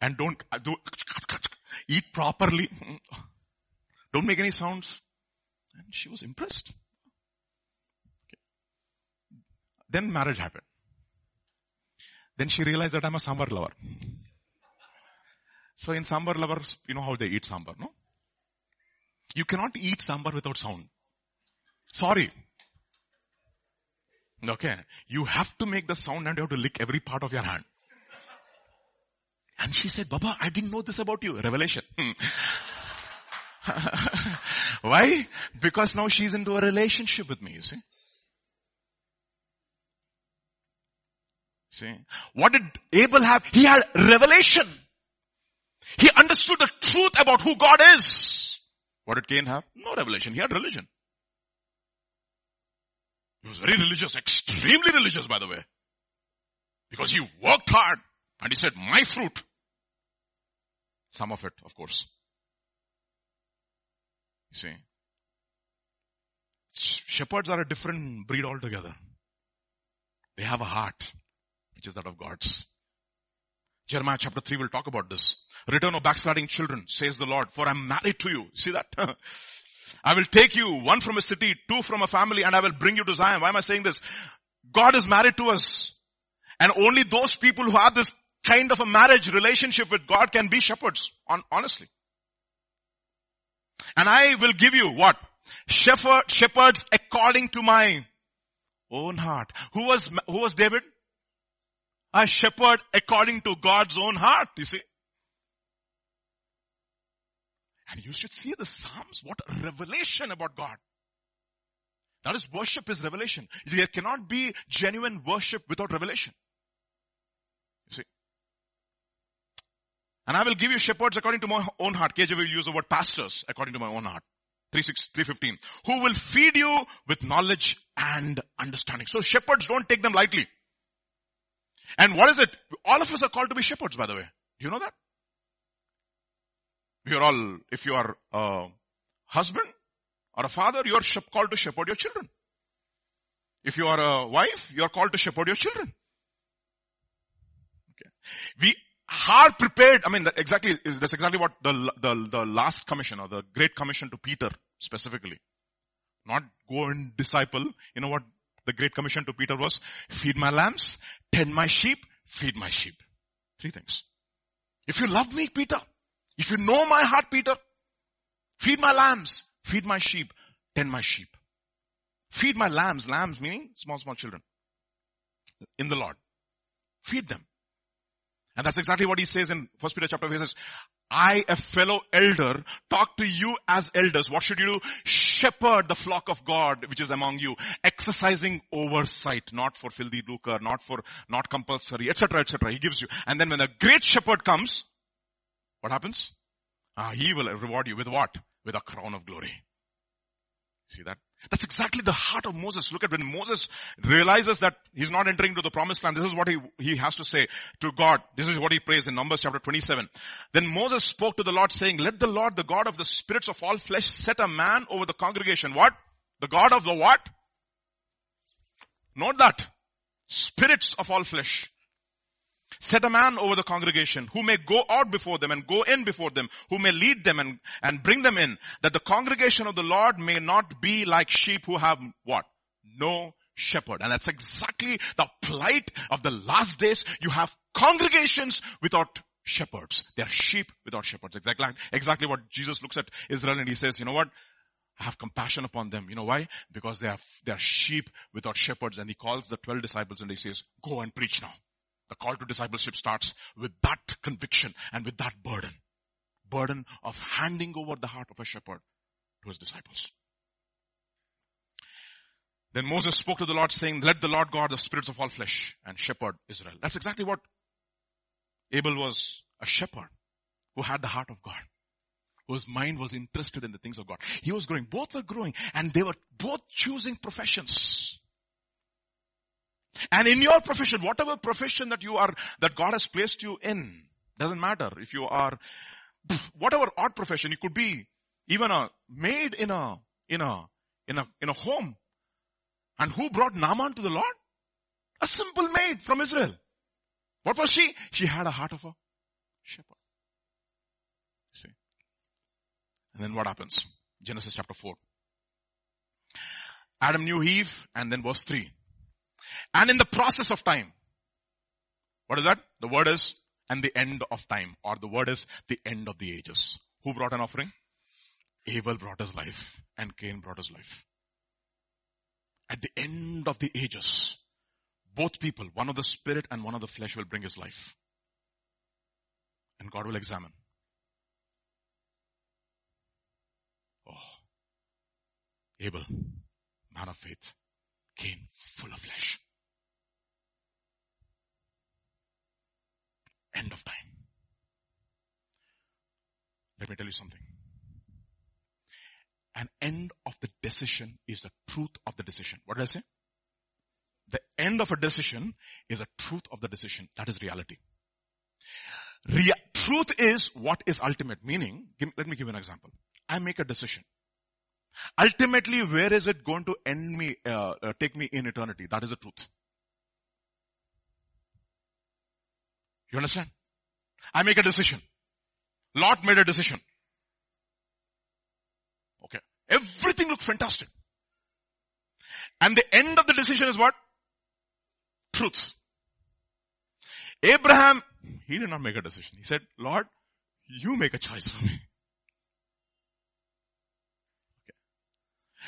And don't, do, eat properly. Don't make any sounds. And she was impressed. Okay. Then marriage happened. Then she realized that I'm a sambar lover. So in sambar lovers, you know how they eat sambar, no? You cannot eat sambar without sound. Sorry. Okay. You have to make the sound and you have to lick every part of your hand. And she said, Baba, I didn't know this about you. Revelation. Why? Because now she's into a relationship with me, you see. See? What did Abel have? He had revelation. He understood the truth about who God is. What did Cain have? No revelation. He had religion. He was very religious, extremely religious, by the way. Because he worked hard and he said, my fruit. Some of it, of course. You see, shepherds are a different breed altogether. They have a heart, which is that of God's. Jeremiah chapter three will talk about this. Return, O backsliding children, says the Lord, for I am married to you. See that? I will take you, one from a city, two from a family, and I will bring you to Zion. Why am I saying this? God is married to us. And only those people who have this kind of a marriage relationship with God can be shepherds, on, honestly. And I will give you what? Shepherd, shepherds according to my own heart. Who was, who was David? A shepherd according to God's own heart, you see. And you should see the Psalms. What a revelation about God. That is, worship is revelation. There cannot be genuine worship without revelation. You see. And I will give you shepherds according to my own heart. K J V will use the word pastors according to my own heart. three six, three fifteen. Who will feed you with knowledge and understanding. So shepherds, don't take them lightly. And what is it? All of us are called to be shepherds, by the way. Do you know that? You're all, if you are a husband or a father, you're called to shepherd your children. If you are a wife, you're called to shepherd your children. Okay. We are prepared, I mean, that exactly, that's exactly what the, the, the last commission or the great commission to Peter specifically. Not go and disciple. You know what the great commission to Peter was? Feed my lambs, tend my sheep, feed my sheep. Three things. If you love me, Peter, if you know my heart, Peter, feed my lambs, feed my sheep, tend my sheep. Feed my lambs, lambs meaning small, small children in the Lord. Feed them. And that's exactly what he says in First Peter chapter. He says, I, a fellow elder, talk to you as elders. What should you do? Shepherd the flock of God, which is among you, exercising oversight, not for filthy lucre, not for, not compulsory, et cetera, et cetera. He gives you. And then when the great shepherd comes, what happens? Ah, he will reward you with what? With a crown of glory. See that? That's exactly the heart of Moses. Look at when Moses realizes that he's not entering into the promised land. This is what he, he has to say to God. This is what he prays in Numbers chapter twenty-seven. Then Moses spoke to the Lord saying, let the Lord, the God of the spirits of all flesh, set a man over the congregation. What? The God of the what? Note that. Spirits of all flesh. Set a man over the congregation who may go out before them and go in before them, who may lead them and, and bring them in, that the congregation of the Lord may not be like sheep who have what? No shepherd. And that's exactly the plight of the last days. You have congregations without shepherds. They are sheep without shepherds. Exactly, exactly what Jesus looks at Israel and he says, you know what? I have compassion upon them. You know why? Because they are, they are sheep without shepherds. And he calls the twelve disciples and he says, go and preach now. The call to discipleship starts with that conviction and with that burden. Burden of handing over the heart of a shepherd to his disciples. Then Moses spoke to the Lord saying, let the Lord guard the spirits of all flesh and shepherd Israel. That's exactly what Abel was, a shepherd who had the heart of God, whose mind was interested in the things of God. He was growing. Both were growing, and they were both choosing professions. And in your profession, whatever profession that you are, that God has placed you in, doesn't matter if you are, whatever odd profession, you could be even a maid in a, in a, in a, in a home. And who brought Naaman to the Lord? A simple maid from Israel. What was she? She had a heart of a shepherd. See? And then what happens? Genesis chapter four. Adam knew Eve, and then verse three. And in the process of time. What is that? The word is, and the end of time. Or the word is, the end of the ages. Who brought an offering? Abel brought his life. And Cain brought his life. At the end of the ages, both people, one of the spirit and one of the flesh, will bring his life. And God will examine. Oh, Abel, man of faith. Cain, full of flesh. End of time. Let me tell you something. An end of the decision is the truth of the decision. What did I say? The end of a decision is a truth of the decision. That is reality. Rea- truth is what is ultimate. Meaning, give, let me give you an example. I make a decision. Ultimately, where is it going to end me, uh, uh, take me in eternity? That is the truth. You understand? I make a decision. Lot made a decision. Okay. Everything looked fantastic. And the end of the decision is what? Truth. Abraham, he did not make a decision. He said, Lord, you make a choice for me.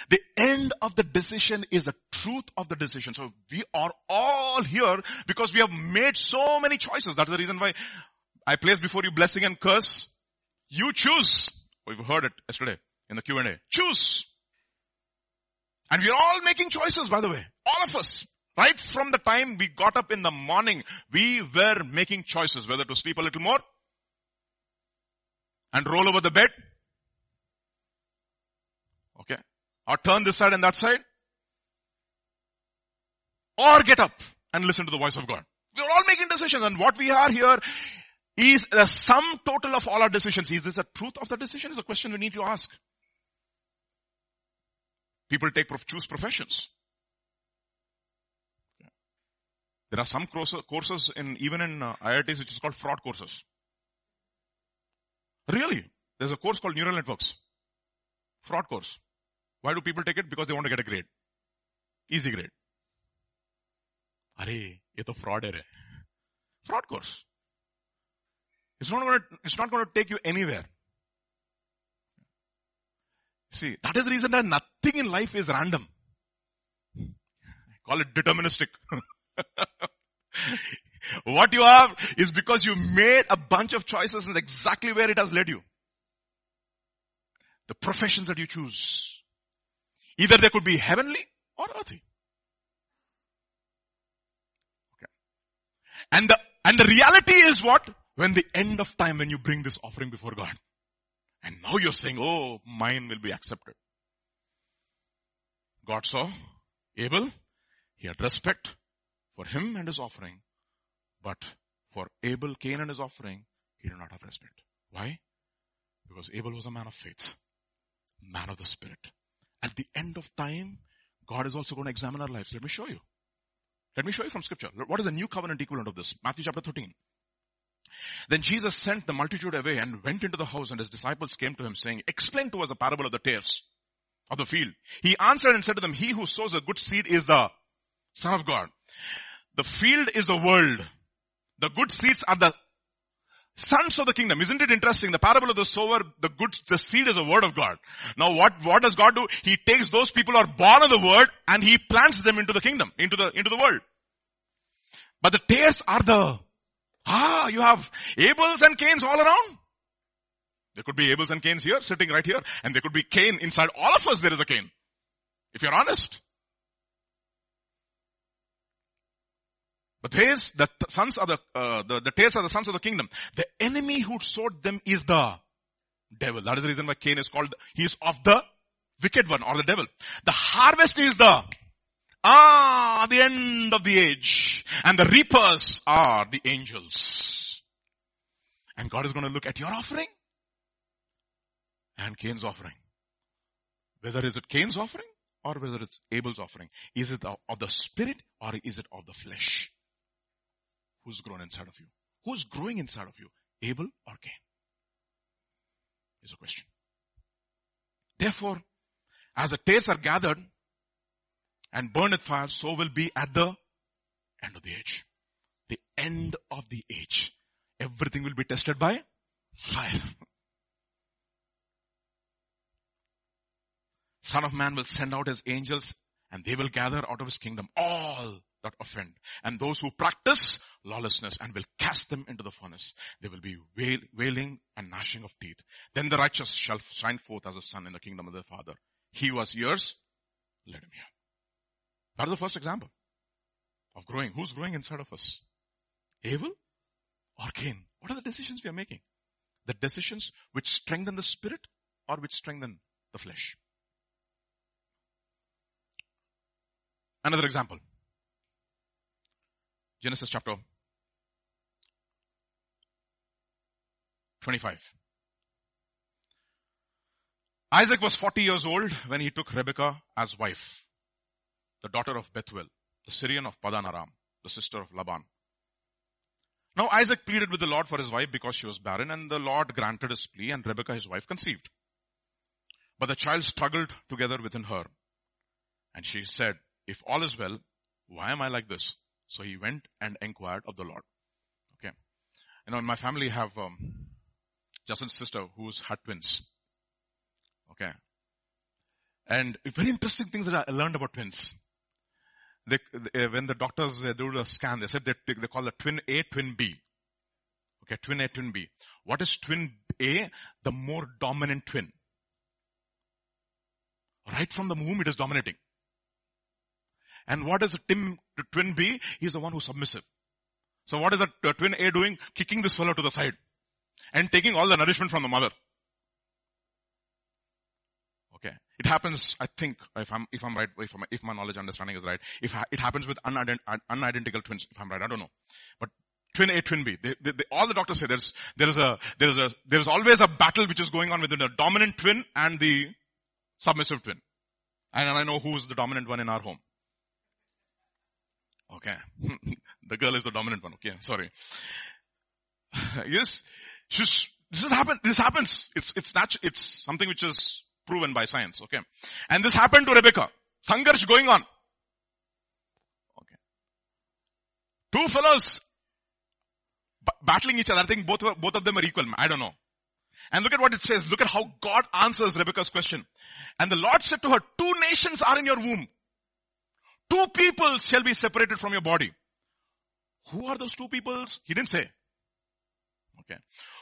The end of the decision is the truth of the decision. So we are all here because we have made so many choices. That's the reason why I place before you blessing and curse. You choose. We've heard it yesterday in the Q and A. Choose. And we're all making choices, by the way. All of us. Right from the time we got up in the morning, we were making choices. Whether to sleep a little more and roll over the bed. Okay. Or turn this side and that side. Or get up and listen to the voice of God. We are all making decisions. And what we are here is the sum total of all our decisions. Is this a truth of the decision? Is a question we need to ask. People take choose professions. There are some courses, in even in I I Ts, which is called fraud courses. Really? There's a course called neural networks. Fraud course. Why do people take it? Because they want to get a grade. Easy grade. Arey, ye to fraud hai. Fraud course. It's not going to, it's not going to take you anywhere. See, that is the reason that nothing in life is random. I call it deterministic. What you have is because you made a bunch of choices and exactly where it has led you. The professions that you choose. Either they could be heavenly or earthly. Okay. And the, and the reality is what? When the end of time, when you bring this offering before God. And now you're saying, oh, mine will be accepted. God saw Abel. He had respect for him and his offering. But for Abel, Cain and his offering, he did not have respect. Why? Because Abel was a man of faith. Man of the spirit. At the end of time, God is also going to examine our lives. Let me show you. Let me show you from scripture. What is the new covenant equivalent of this? Matthew chapter thirteen. Then Jesus sent the multitude away and went into the house, and his disciples came to him saying, explain to us the parable of the tares of the field. He answered and said to them, he who sows a good seed is the Son of God. The field is the world. The good seeds are the sons of the kingdom. Isn't it interesting? The parable of the sower, the good, the seed is a word of God. Now what, what does God do? He takes those people who are born of the word and he plants them into the kingdom, into the, into the world. But the tares are the, ah, you have Abel's and Cain's all around. There could be Abel's and Cain's here, sitting right here. And there could be Cain inside all of us. There is a Cain. If you're honest. But theirs, the sons are the, uh, the, the tails are the sons of the kingdom. The enemy who sowed them is the devil. That is the reason why Cain is called, he is of the wicked one or the devil. The harvest is the, ah, the end of the age. And the reapers are the angels. And God is going to look at your offering and Cain's offering. Whether is it Cain's offering or whether it's Abel's offering. Is it of the spirit or is it of the flesh? Who's grown inside of you? Who's growing inside of you? Abel or Cain? Is a question. Therefore, as the tares are gathered and burned with fire, so will be at the end of the age. The end of the age. Everything will be tested by fire. Son of Man will send out his angels and they will gather out of his kingdom all that offend and those who practice lawlessness and will cast them into the furnace. There will be wail, wailing and gnashing of teeth. Then the righteous shall shine forth as a sun in the kingdom of their Father. He who has ears, let him hear. That is the first example of growing. Who's growing inside of us? Abel or Cain? What are the decisions we are making? The decisions which strengthen the spirit or which strengthen the flesh. Another example. Genesis chapter twenty-five. Isaac was forty years old when he took Rebekah as wife, the daughter of Bethuel, the Syrian of Padan Aram, the sister of Laban. Now Isaac pleaded with the Lord for his wife because she was barren, and the Lord granted his plea, and Rebekah, his wife, conceived. But the child struggled together within her, and she said, "If all is well, why am I like this?" So he went and inquired of the Lord. Okay. You know, in my family, I have um, Justin's sister who's had twins. Okay. And very interesting things that I learned about twins. They, they, when the doctors they do a scan, they said they, they call it twin A, twin B. Okay, twin A, twin B. What is twin A? The more dominant twin. Right from the womb, it is dominating. And what is the twin B? He's the one who's submissive. So what is the twin A doing? Kicking this fellow to the side. And taking all the nourishment from the mother. Okay. It happens, I think, if I'm, if I'm right, if, I'm, if my knowledge understanding is right. If I, it happens with unident, unidentical twins, if I'm right, I don't know. But twin A, twin B. They, they, they, all the doctors say there's, there's a, there's a, there's always a battle which is going on within the dominant twin and the submissive twin. And I know who's the dominant one in our home. Okay. The girl is the dominant one. Okay. Sorry. Yes. She's, this has happened. This happens. It's, it's natu- it's something which is proven by science. Okay. And this happened to Rebekah. Sangarsh going on. Okay. Two fellows b- battling each other. I think both, both of them are equal. I don't know. And look at what it says. Look at how God answers Rebekah's question. And the Lord said to her, two nations are in your womb. Two peoples shall be separated from your body. Who are those two peoples? He didn't say. Okay.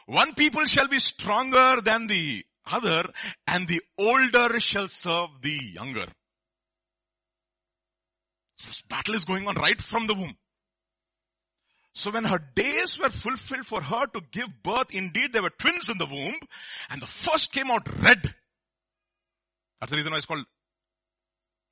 One people shall be stronger than the other, and the older shall serve the younger. This battle is going on right from the womb. So when her days were fulfilled for her to give birth, indeed there were twins in the womb, and the first came out red. That's the reason why it's called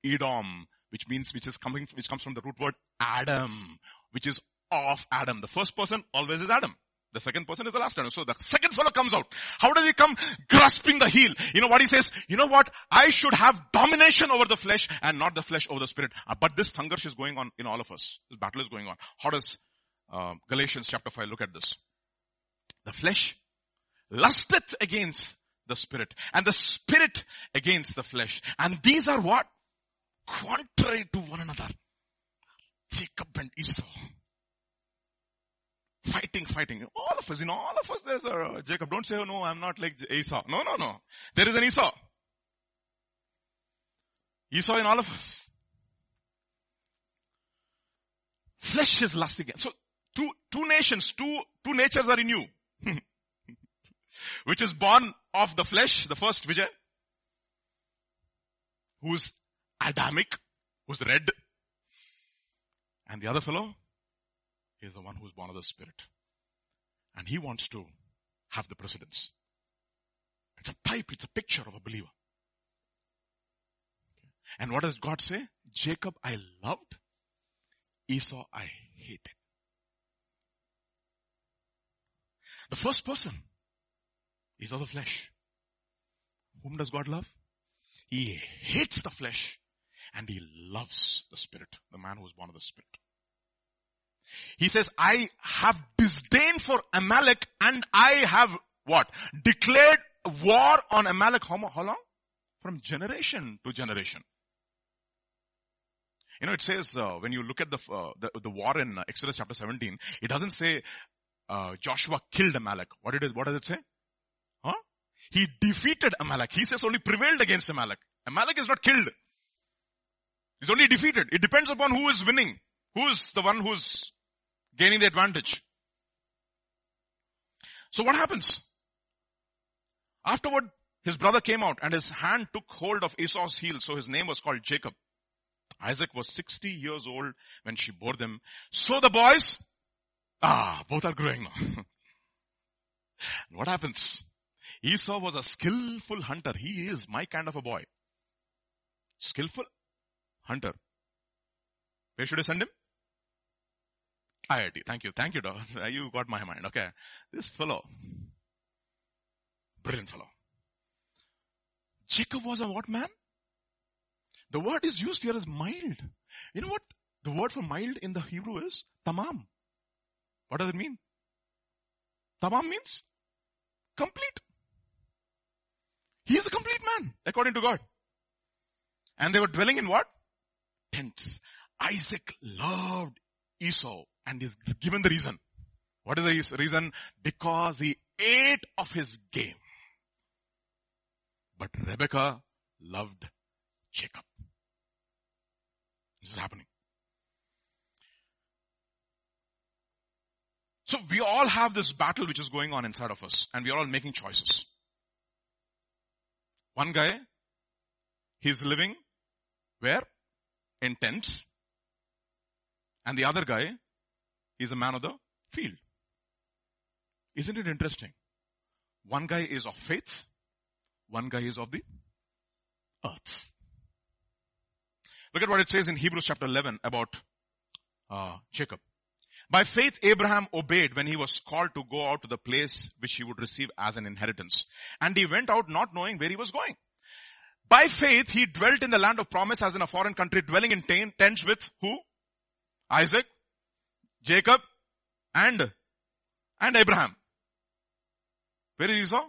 Edom. Which means, which is coming, which comes from the root word Adam, which is of Adam. The first person always is Adam. The second person is the last Adam. So the second fellow comes out. How does he come? Grasping the heel. You know what he says? You know what? I should have domination over the flesh and not the flesh over the spirit. But this sangarsh is going on in all of us. This battle is going on. How does uh, Galatians chapter five look at this? The flesh lusteth against the spirit and the spirit against the flesh. And these are what? Contrary to one another. Jacob and Esau. Fighting, fighting. All of us, in all of us, there's a Jacob. Don't say, oh no, I'm not like Esau. No, no, no. There is an Esau. Esau in all of us. Flesh is lust again. So, two, two nations, two, two natures are in you. Which is born of the flesh, the first Vijay. Who's Adamic, who's red, and the other fellow is the one who's born of the Spirit. And he wants to have the precedence. It's a type, it's a picture of a believer. Okay. And what does God say? Jacob I loved, Esau I hated. The first person is of the flesh. Whom does God love? He hates the flesh and he loves the Spirit, the man who was born of the Spirit. He says, I have disdain for Amalek and I have what? Declared war on Amalek. How long? From generation to generation. You know, it says, uh, when you look at the, uh, the, the war in Exodus chapter seventeen, it doesn't say, uh, Joshua killed Amalek. What did it, what does it say? Huh? He defeated Amalek. He says only prevailed against Amalek. Amalek is not killed. He's only defeated. It depends upon who is winning. Who is the one who's gaining the advantage? So what happens? Afterward, his brother came out and his hand took hold of Esau's heel. So his name was called Jacob. Isaac was sixty years old when she bore them. So the boys, ah, both are growing now. What happens? Esau was a skillful hunter. He is my kind of a boy. Skillful hunter. Where should I send him? I I T. Thank you. Thank you, Doc. You got my mind. Okay. This fellow. Brilliant fellow. Jacob was a what man? The word is used here as mild. You know what? The word for mild in the Hebrew is tamam. What does it mean? Tamam means complete. He is a complete man, according to God. And they were dwelling in what? Tents. Isaac loved Esau and is given the reason. What is the reason? Because he ate of his game. But Rebekah loved Jacob. This is happening. So we all have this battle which is going on inside of us and we are all making choices. One guy, he's living where? In tents. And the other guy is a man of the field. Isn't it interesting? One guy is of faith. One guy is of the earth. Look at what it says in Hebrews chapter eleven about uh, Jacob. By faith, Abraham obeyed when he was called to go out to the place which he would receive as an inheritance. And he went out not knowing where he was going. By faith, he dwelt in the land of promise as in a foreign country, dwelling in ten- tents with who? Isaac, Jacob, and, and Abraham. Where is Esau?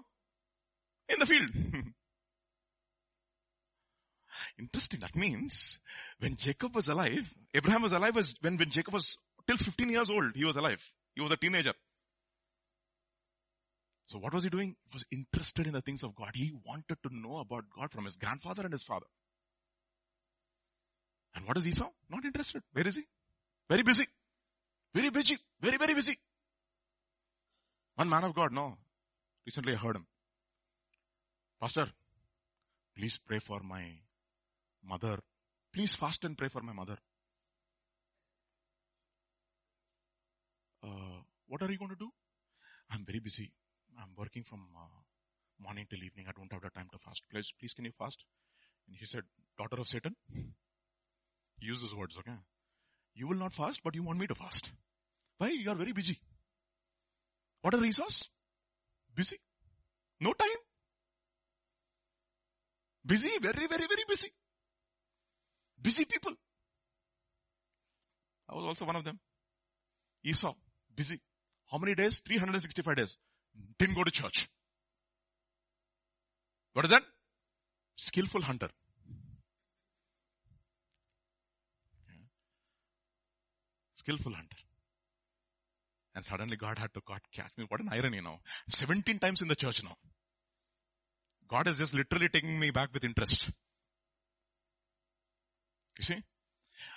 In the field. Interesting. That means when Jacob was alive, Abraham was alive was when, when Jacob was till fifteen years old, he was alive. He was a teenager. So what was he doing? He was interested in the things of God. He wanted to know about God from his grandfather and his father. And what is Esau? Not interested. Where is he? Very busy. Very busy. Very, very busy. One man of God, no. Recently I heard him. Pastor, please pray for my mother. Please fast and pray for my mother. Uh, what are you going to do? I'm very busy. I'm working from uh, morning till evening. I don't have the time to fast. Please, please can you fast? And he said, daughter of Satan. He used those words, okay? You will not fast, but you want me to fast. Why? You are very busy. What a resource? Busy. No time. Busy, very, very, very busy. Busy people. I was also one of them. Esau, busy. How many days? three hundred sixty-five days. Didn't go to church. What is that? Skillful hunter. Skillful hunter. And suddenly God had to God catch me. What an irony now. I'm seventeen times in the church now. God is just literally taking me back with interest. You see?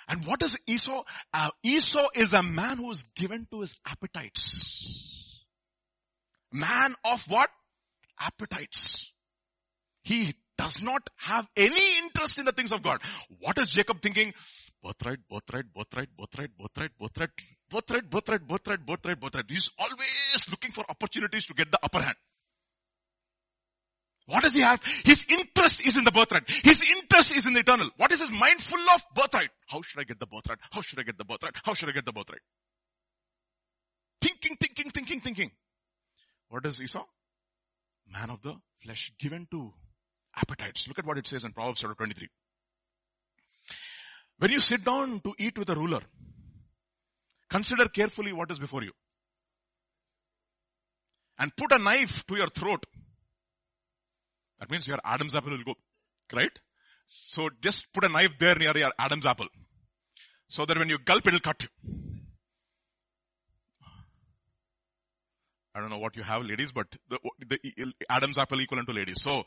And what is Esau? Uh, Esau is a man who is given to his appetites. Man of what? Appetites. He does not have any interest in the things of God. What is Jacob thinking? Birthright, birthright, birthright, birthright, birthright, birthright. birthright, birthright, birthright, birthright, birthright. He's always looking for opportunities to get the upper hand. What does he have? His interest is in the birthright. His interest is in the eternal. What is his mind full of? Birthright. How should I get the birthright? How should I get the birthright? How should I get the birthright? Thinking, thinking, thinking, thinking. What does Esau? Man of the flesh, given to appetites. Look at what it says in Proverbs chapter twenty-three. When you sit down to eat with a ruler, consider carefully what is before you. And put a knife to your throat. That means your Adam's apple will go, right? So just put a knife there near your Adam's apple. So that when you gulp, it will cut you. I don't know what you have, ladies, but the, the Adam's apple equivalent to ladies. So,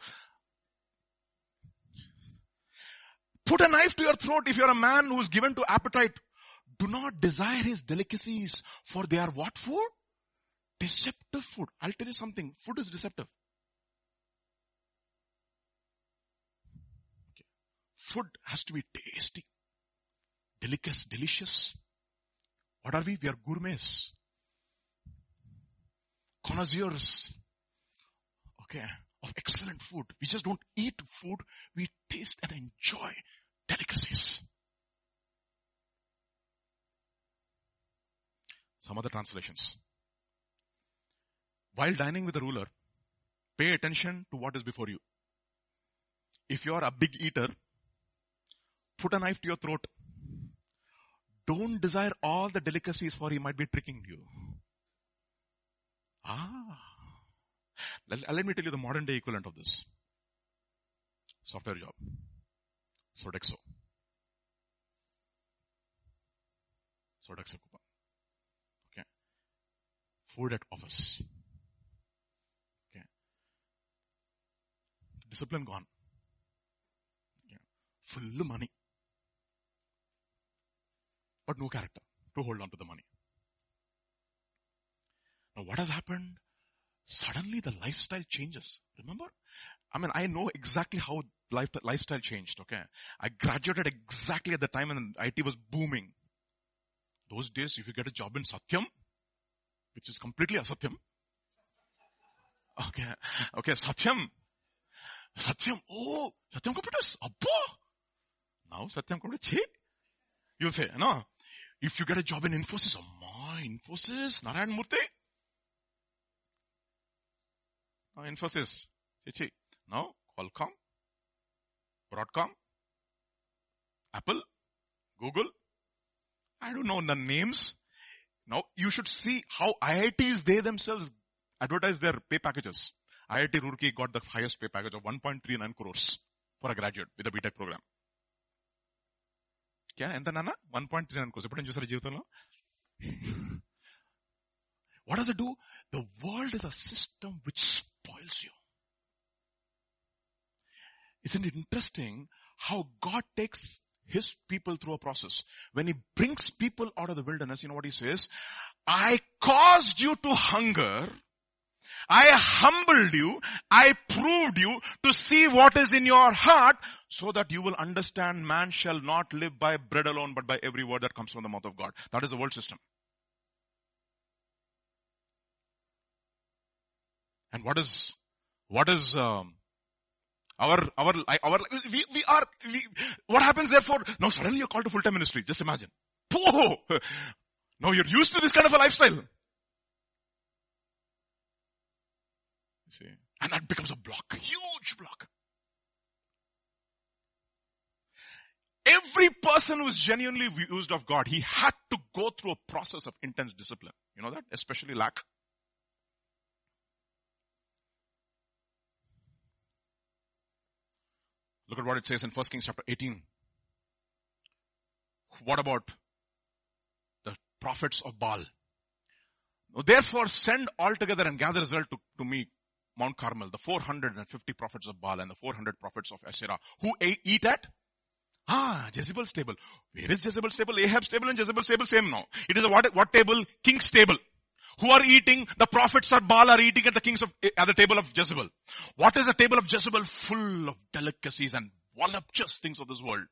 put a knife to your throat if you're a man who's given to appetite. Do not desire his delicacies, for they are what food? Deceptive food. I'll tell you something. Food is deceptive. Okay. Food has to be tasty. Delicate, delicious. What are we? We are gourmets. Connoisseurs. Okay. Of excellent food. We just don't eat food. We taste and enjoy delicacies. Some other translations. While dining with a ruler, pay attention to what is before you. If you are a big eater, put a knife to your throat. Don't desire all the delicacies, for he might be tricking you. Ah. Let me tell you the modern day equivalent of this. Software job. Sodexo. Sodexo coupon. Okay. Food at office. Okay. Discipline gone. Okay. Full money. But no character to hold on to the money. Now what has happened? Suddenly the lifestyle changes. Remember? I mean, I know exactly how life, lifestyle changed, okay? I graduated exactly at the time when I T was booming. Those days, if you get a job in Satyam, which is completely asatyam. Okay, okay, Satyam. Satyam, oh, Satyam computers, abba. Now Satyam computers, see? You'll say, no. If you get a job in Infosys, oh my, Infosys, Narayan Murthy. Now Infosys, now Qualcomm, Broadcom, Apple, Google. I don't know the names. Now you should see how I I Ts, they themselves advertise their pay packages. I I T Roorkee got the highest pay package of one point three nine crores for a graduate with a B Tech program. Kya enta nana? one point three nine crores. What does it do? The world is a system which spoils you. Isn't it interesting how God takes his people through a process? When he brings people out of the wilderness, you know what he says? I caused you to hunger. I humbled you. I proved you to see what is in your heart so that you will understand man shall not live by bread alone but by every word that comes from the mouth of God. That is the world system. And what is, what is, um, our, our, our, we, we are, we, what happens therefore? Now suddenly you're called to full-time ministry. Just imagine. Whoa! Now you're used to this kind of a lifestyle. You see? And that becomes a block. A huge block. Every person who is genuinely used of God, he had to go through a process of intense discipline. You know that? Especially lack. Look at what it says in First Kings chapter eighteen. What about the prophets of Baal? Therefore send all together and gather Israel to, to me, Mount Carmel, the four hundred fifty prophets of Baal and the four hundred prophets of Asherah, who eat at ah, Jezebel's table. Where is Jezebel's table? Ahab's table and Jezebel's table, same now. It is a what, what table? King's table. Who are eating? The prophets of Baal are eating at the kings of, at the table of Jezebel. What is the table of Jezebel? Full of delicacies and voluptuous things of this world.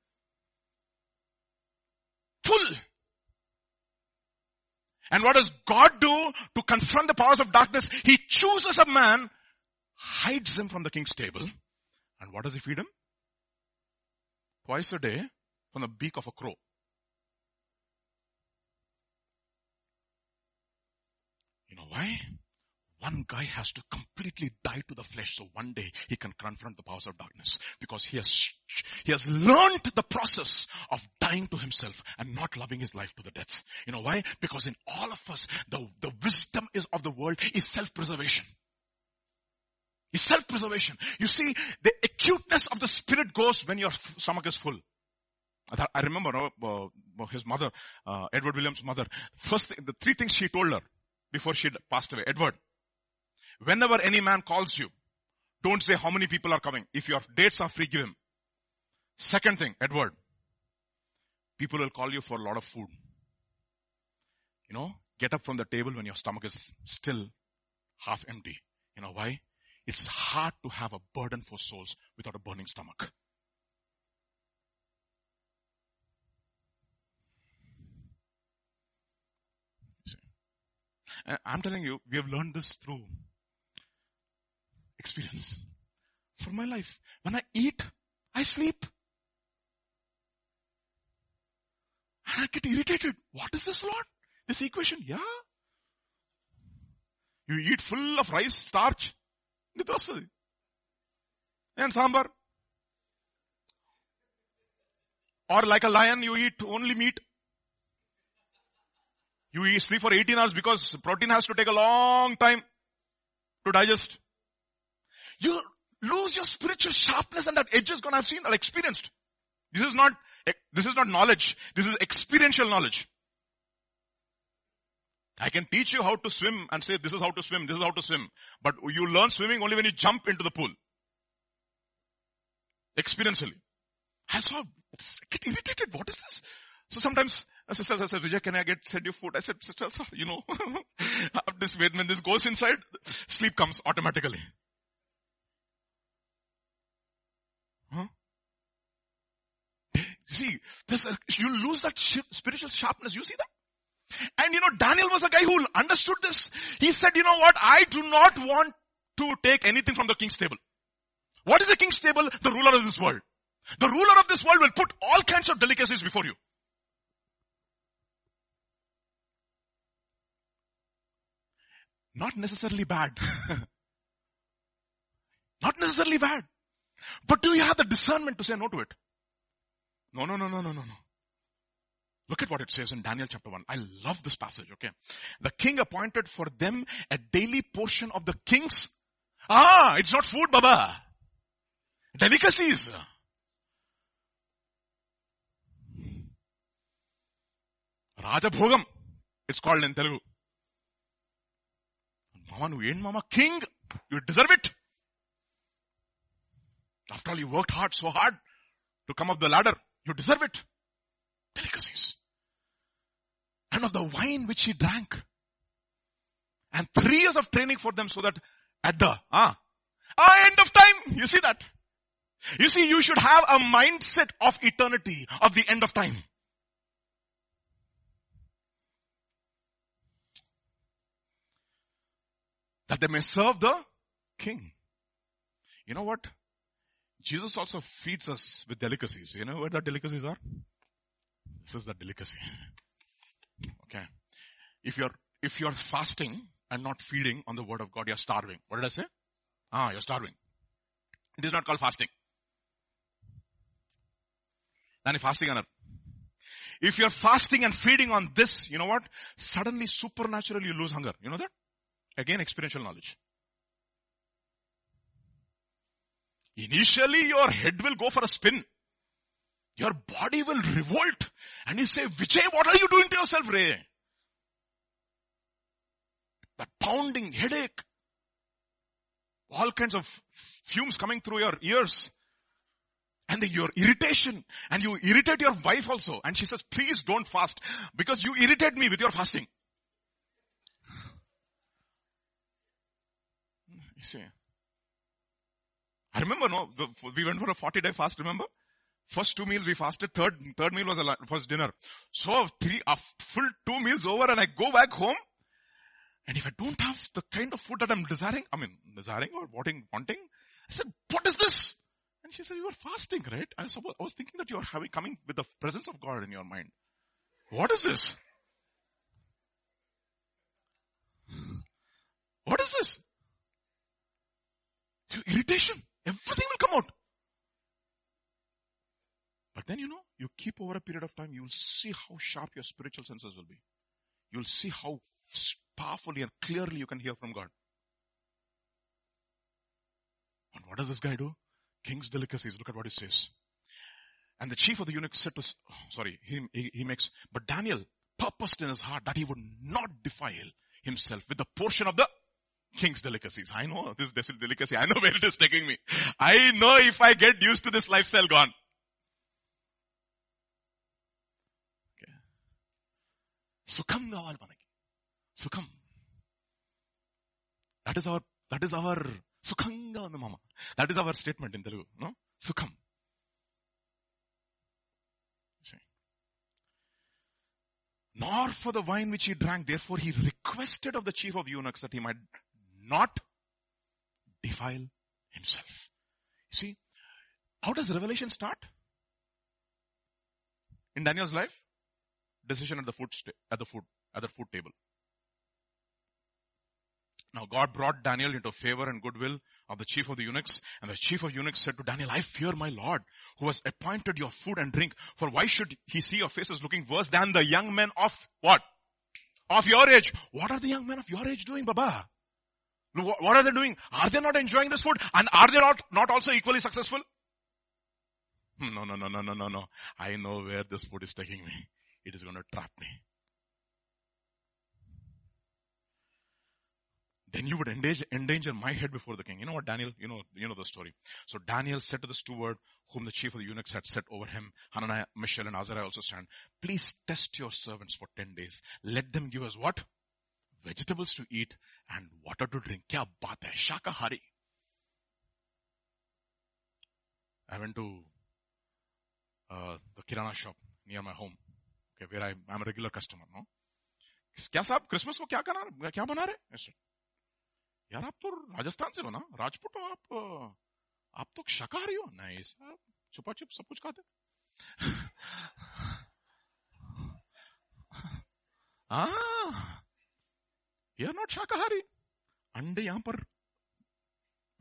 Full. And what does God do to confront the powers of darkness? He chooses a man, hides him from the king's table. And what does he feed him? Twice a day from the beak of a crow. You know why? One guy has to completely die to the flesh so one day he can confront the powers of darkness. Because he has, he has learned the process of dying to himself and not loving his life to the death. You know why? Because in all of us, the, the wisdom is of the world is self-preservation. It's self-preservation. You see, the acuteness of the spirit goes when your stomach is full. I remember uh, his mother, uh, Edward Williams' mother, first thing, the three things she told her before she passed away. Edward, whenever any man calls you, don't say how many people are coming. If your dates are free, give him. Second thing, Edward, people will call you for a lot of food. You know, get up from the table when your stomach is still half empty. You know why? It's hard to have a burden for souls without a burning stomach. I'm telling you, we have learned this through experience. For my life, when I eat, I sleep. And I get irritated. What is this, Lord? This equation? Yeah. You eat full of rice, starch. Nidosari. And sambar. Or like a lion, you eat only meat. You eat, sleep for eighteen hours because protein has to take a long time to digest. You lose your spiritual sharpness and that edge is gone. I've seen or experienced. This is not, this is not knowledge. This is experiential knowledge. I can teach you how to swim and say this is how to swim, this is how to swim. But you learn swimming only when you jump into the pool. Experientially. I saw, get irritated. What is this? So sometimes, a sister says, Vijay, can I get, send you food? I said, sister, sir, you know, this way, when this goes inside, sleep comes automatically. Huh? See, this, uh, you lose that sh- spiritual sharpness. You see that? And you know, Daniel was a guy who understood this. He said, you know what? I do not want to take anything from the king's table. What is the king's table? The ruler of this world. The ruler of this world will put all kinds of delicacies before you. Not necessarily bad. Not necessarily bad. But do you have the discernment to say no to it? No, no, no, no, no, no, no. Look at what it says in Daniel chapter one. I love this passage, okay? The king appointed for them a daily portion of the king's. Ah, it's not food, Baba. Delicacies. Rajabhogam. It's called in Telugu. Mama, you ain't mama king. You deserve it. After all, you worked hard, so hard to come up the ladder. You deserve it. Delicacies. And of the wine which he drank. And three years of training for them so that at the ah, ah end of time. You see that? You see, you should have a mindset of eternity, of the end of time. That they may serve the king. You know what? Jesus also feeds us with delicacies. You know what the delicacies are? This is the delicacy. Okay. If you're, if you're fasting and not feeding on the word of God, you're starving. What did I say? Ah, you're starving. It is not called fasting. Then fasting another. If you're fasting and feeding on this, you know what? Suddenly, supernaturally, you lose hunger. You know that? Again, experiential knowledge. Initially, your head will go for a spin. Your body will revolt. And you say, Vijay, what are you doing to yourself, Ray? That pounding headache. All kinds of fumes coming through your ears. And the, your irritation. And you irritate your wife also. And she says, please don't fast. Because you irritate me with your fasting. You see. I remember, no, we went for a forty-day fast, remember? First two meals we fasted. Third, third meal was the first dinner. So three, a full two meals over, and I go back home. And if I don't have the kind of food that I'm desiring, I mean, desiring or wanting, wanting, I said, what is this? And she said, you are fasting, right? I suppose, I was thinking that you are having, coming with the presence of God in your mind. What is this? What is this? Your irritation. Everything will come out. But then, you know, you keep over a period of time, you'll see how sharp your spiritual senses will be. You'll see how powerfully and clearly you can hear from God. And what does this guy do? King's delicacies. Look at what he says. And the chief of the eunuchs said to, oh, sorry, he, he, he makes, but Daniel purposed in his heart that he would not defile himself with the portion of the king's delicacies. I know this delicacy. I know where it is taking me. I know if I get used to this lifestyle, gone. Okay. Sukham gaval manaki. Sukham. That is our, that is our, Sukhanga mama. That is our statement in Telugu, no? Sukham. See. Nor for the wine which he drank, therefore he requested of the chief of eunuchs that he might not defile himself. See, how does revelation start? In Daniel's life, decision at the food, sta- at the food, at the food table. Now God brought Daniel into favor and goodwill of the chief of the eunuchs. And the chief of eunuchs said to Daniel, I fear my Lord, who has appointed your food and drink. For why should he see your faces looking worse than the young men of what? Of your age. What are the young men of your age doing, Baba? What are they doing? Are they not enjoying this food? And are they not, not also equally successful? No, no, no, no, no, no, no. I know where this food is taking me. It is going to trap me. Then you would endanger, endanger my head before the king. You know what, Daniel? You know, you know the story. So Daniel said to the steward, whom the chief of the eunuchs had set over him, Hananiah, Mishael, and Azariah also stand. Please test your servants for ten days. Let them give us what? Vegetables to eat and water to drink. Kya baat hai? Shakahari. I went to uh, the Kirana shop near my home, okay, where I, I'm a regular customer. No? Kya saab? Christmas ko kya bana rahe? I said, यार आप तो राजस्थान से हो ना राजपूत हो आप आप तो शाकाहारी हो नहीं साहब छुपा छुप सब कुछ खाते हाँ you are not शाकाहारी अंडे यहाँ पर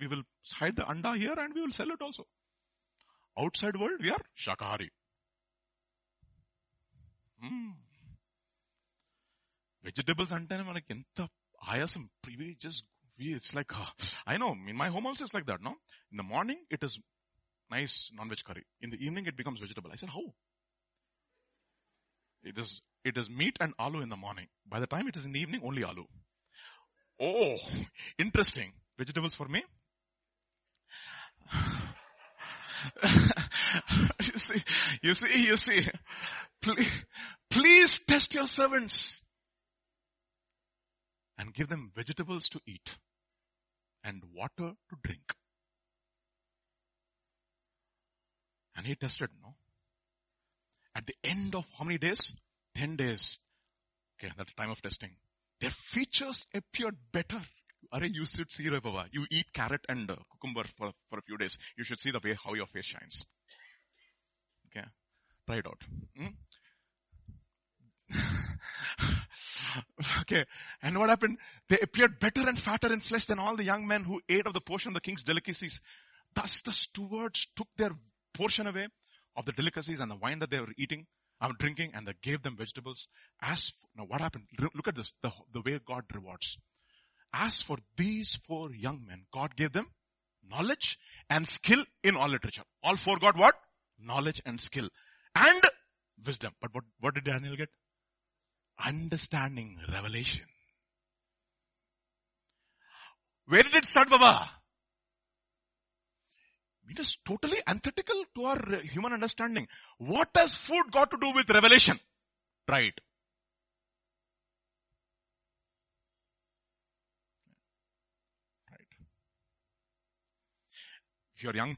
we will hide the अंडा here and we will sell it also outside world we are शाकाहारी hmm. vegetables अंडे ने माने किंता आया some previous just It's like, uh, I know, in my home also it's like that, no? In the morning, it is nice non-veg curry. In the evening, it becomes vegetable. I said, how? It is it is meat and aloo in the morning. By the time it is in the evening, only aloo. Oh, interesting. Vegetables for me? you see, you see, you see. Please, please test your servants. And give them vegetables to eat. And water to drink. And he tested, no? At the end of how many days? Ten days. Okay, that's the time of testing. Their features appeared better. Are you should see, Baba. You eat carrot and uh, cucumber for, for a few days. You should see the way how your face shines. Okay, try it out. Hmm? Okay, and what happened? They appeared better and fatter in flesh than all the young men who ate of the portion of the king's delicacies. Thus the stewards took their portion away of the delicacies and the wine that they were eating, um, drinking, and they gave them vegetables. As for, now what happened? Look at this, the, the way God rewards. As for these four young men, God gave them knowledge and skill in all literature. All four got what? Knowledge and skill. And wisdom. But what, what did Daniel get? Understanding, revelation. Where did it start, Baba? It is totally antithetical to our human understanding. What does food got to do with revelation? Try it. Right. If you are young,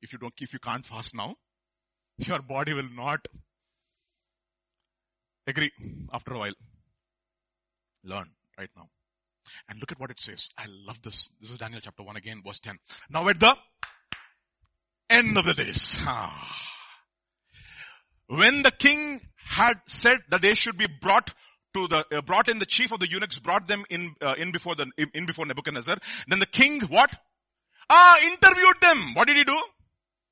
if you don't, if you can't fast now, your body will not agree after a while. Learn right now. And look at what it says. I love this. This is Daniel chapter one again, verse ten. Now at the end of the days, when the king had said that they should be brought to the, uh, brought in the chief of the eunuchs, brought them in, uh, in before the, in before Nebuchadnezzar. Then the king, what? Ah, interviewed them. What did he do?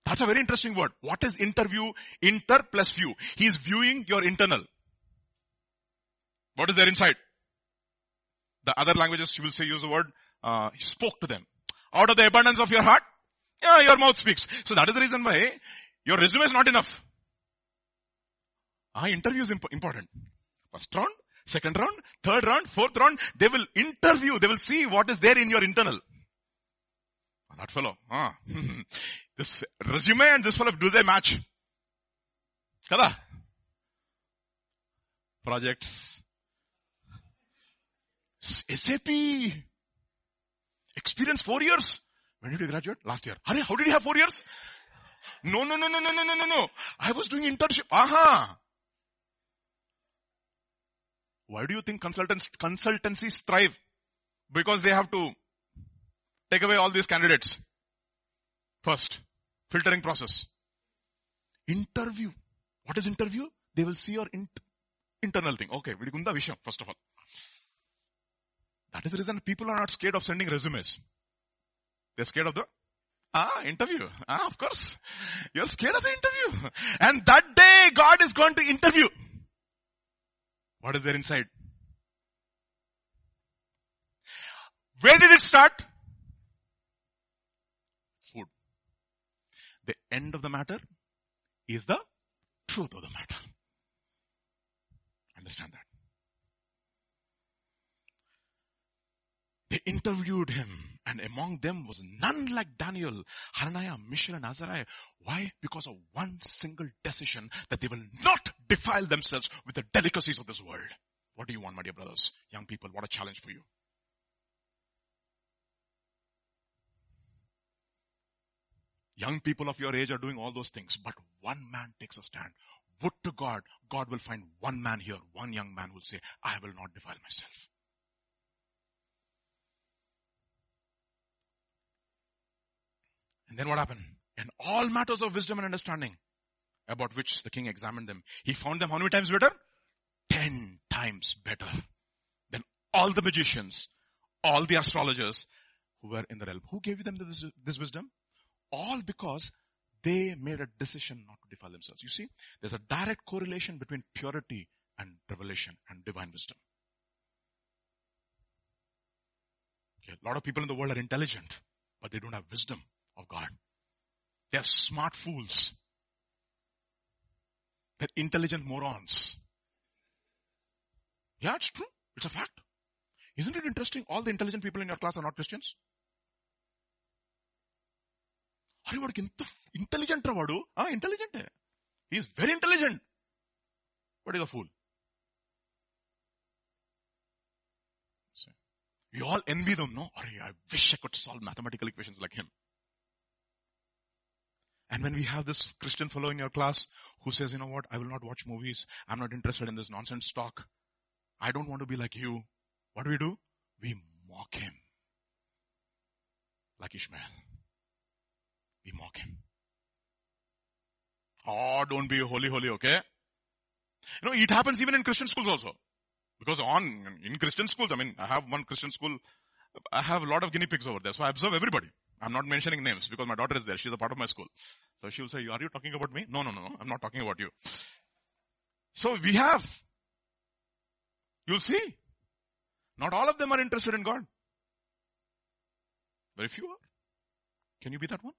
That's a very interesting word. What is interview? Inter plus view. He's viewing your internal. What is there inside? The other languages, you will say, use the word, uh, he spoke to them. Out of the abundance of your heart, yeah, your mouth speaks. So that is the reason why your resume is not enough. Ah, interview is imp- important. First round, second round, third round, fourth round, they will interview, they will see what is there in your internal. That fellow, ah, this resume and this fellow, do they match? Kada? Projects. S A P. Experience four years. When did you graduate? Last year. Hurry, how did you have four years? No, no, no, no, no, no, no, no, no. I was doing internship. Aha. Why do you think consultants, consultancies thrive? Because they have to take away all these candidates. First, filtering process. Interview. What is interview? They will see your int- internal thing. Okay, Vidigunda Visham, first of all. That is the reason people are not scared of sending resumes. They're scared of the ah interview. Ah, of course. You're scared of the interview. And that day, God is going to interview. What is there inside? Where did it start? Food. The end of the matter is the truth of the matter. Understand that. They interviewed him, and among them was none like Daniel, Hananiah, Mishael, and Azariah. Why? Because of one single decision that they will not defile themselves with the delicacies of this world. What do you want, my dear brothers? Young people, what a challenge for you. Young people of your age are doing all those things, but one man takes a stand. Would to God, God will find one man here, one young man who will say, I will not defile myself. And then what happened? In all matters of wisdom and understanding, about which the king examined them, he found them how many times better? Ten times better than all the magicians, all the astrologers who were in the realm. Who gave them this, this wisdom? All because they made a decision not to defile themselves. You see, there's a direct correlation between purity and revelation and divine wisdom. Okay, a lot of people in the world are intelligent, but they don't have wisdom of God. They are smart fools. They're intelligent morons. Yeah, it's true. It's a fact. Isn't it interesting? All the intelligent people in your class are not Christians. Are you intelligent? Ah, intelligent. He is very intelligent. But he's a fool. We all envy them, no? I wish I could solve mathematical equations like him. And when we have this Christian fellow in your class who says, you know what, I will not watch movies. I'm not interested in this nonsense talk. I don't want to be like you. What do we do? We mock him. Like Ishmael. We mock him. Oh, don't be holy, holy, okay? You know, it happens even in Christian schools also. Because on in Christian schools, I mean, I have one Christian school. I have a lot of guinea pigs over there. So I observe everybody. I'm not mentioning names because my daughter is there. She's a part of my school. So she will say, are you talking about me? No, no, no, no. I'm not talking about you. So we have. You'll see. Not all of them are interested in God. Very few are. Can you be that one?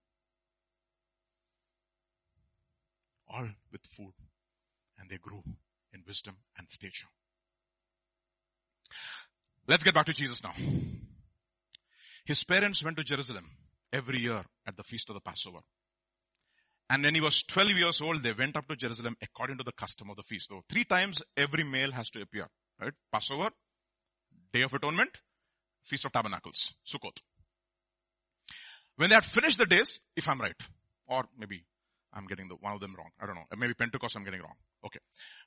All with food. And they grew in wisdom and stature. Let's get back to Jesus now. His parents went to Jerusalem every year at the feast of the Passover. And when he was twelve years old, they went up to Jerusalem according to the custom of the feast. So three times every male has to appear, right? Passover, Day of Atonement, Feast of Tabernacles, Sukkot. When they had finished the days, if I'm right, or maybe I'm getting the, one of them wrong. I don't know. Maybe Pentecost I'm getting wrong. Okay.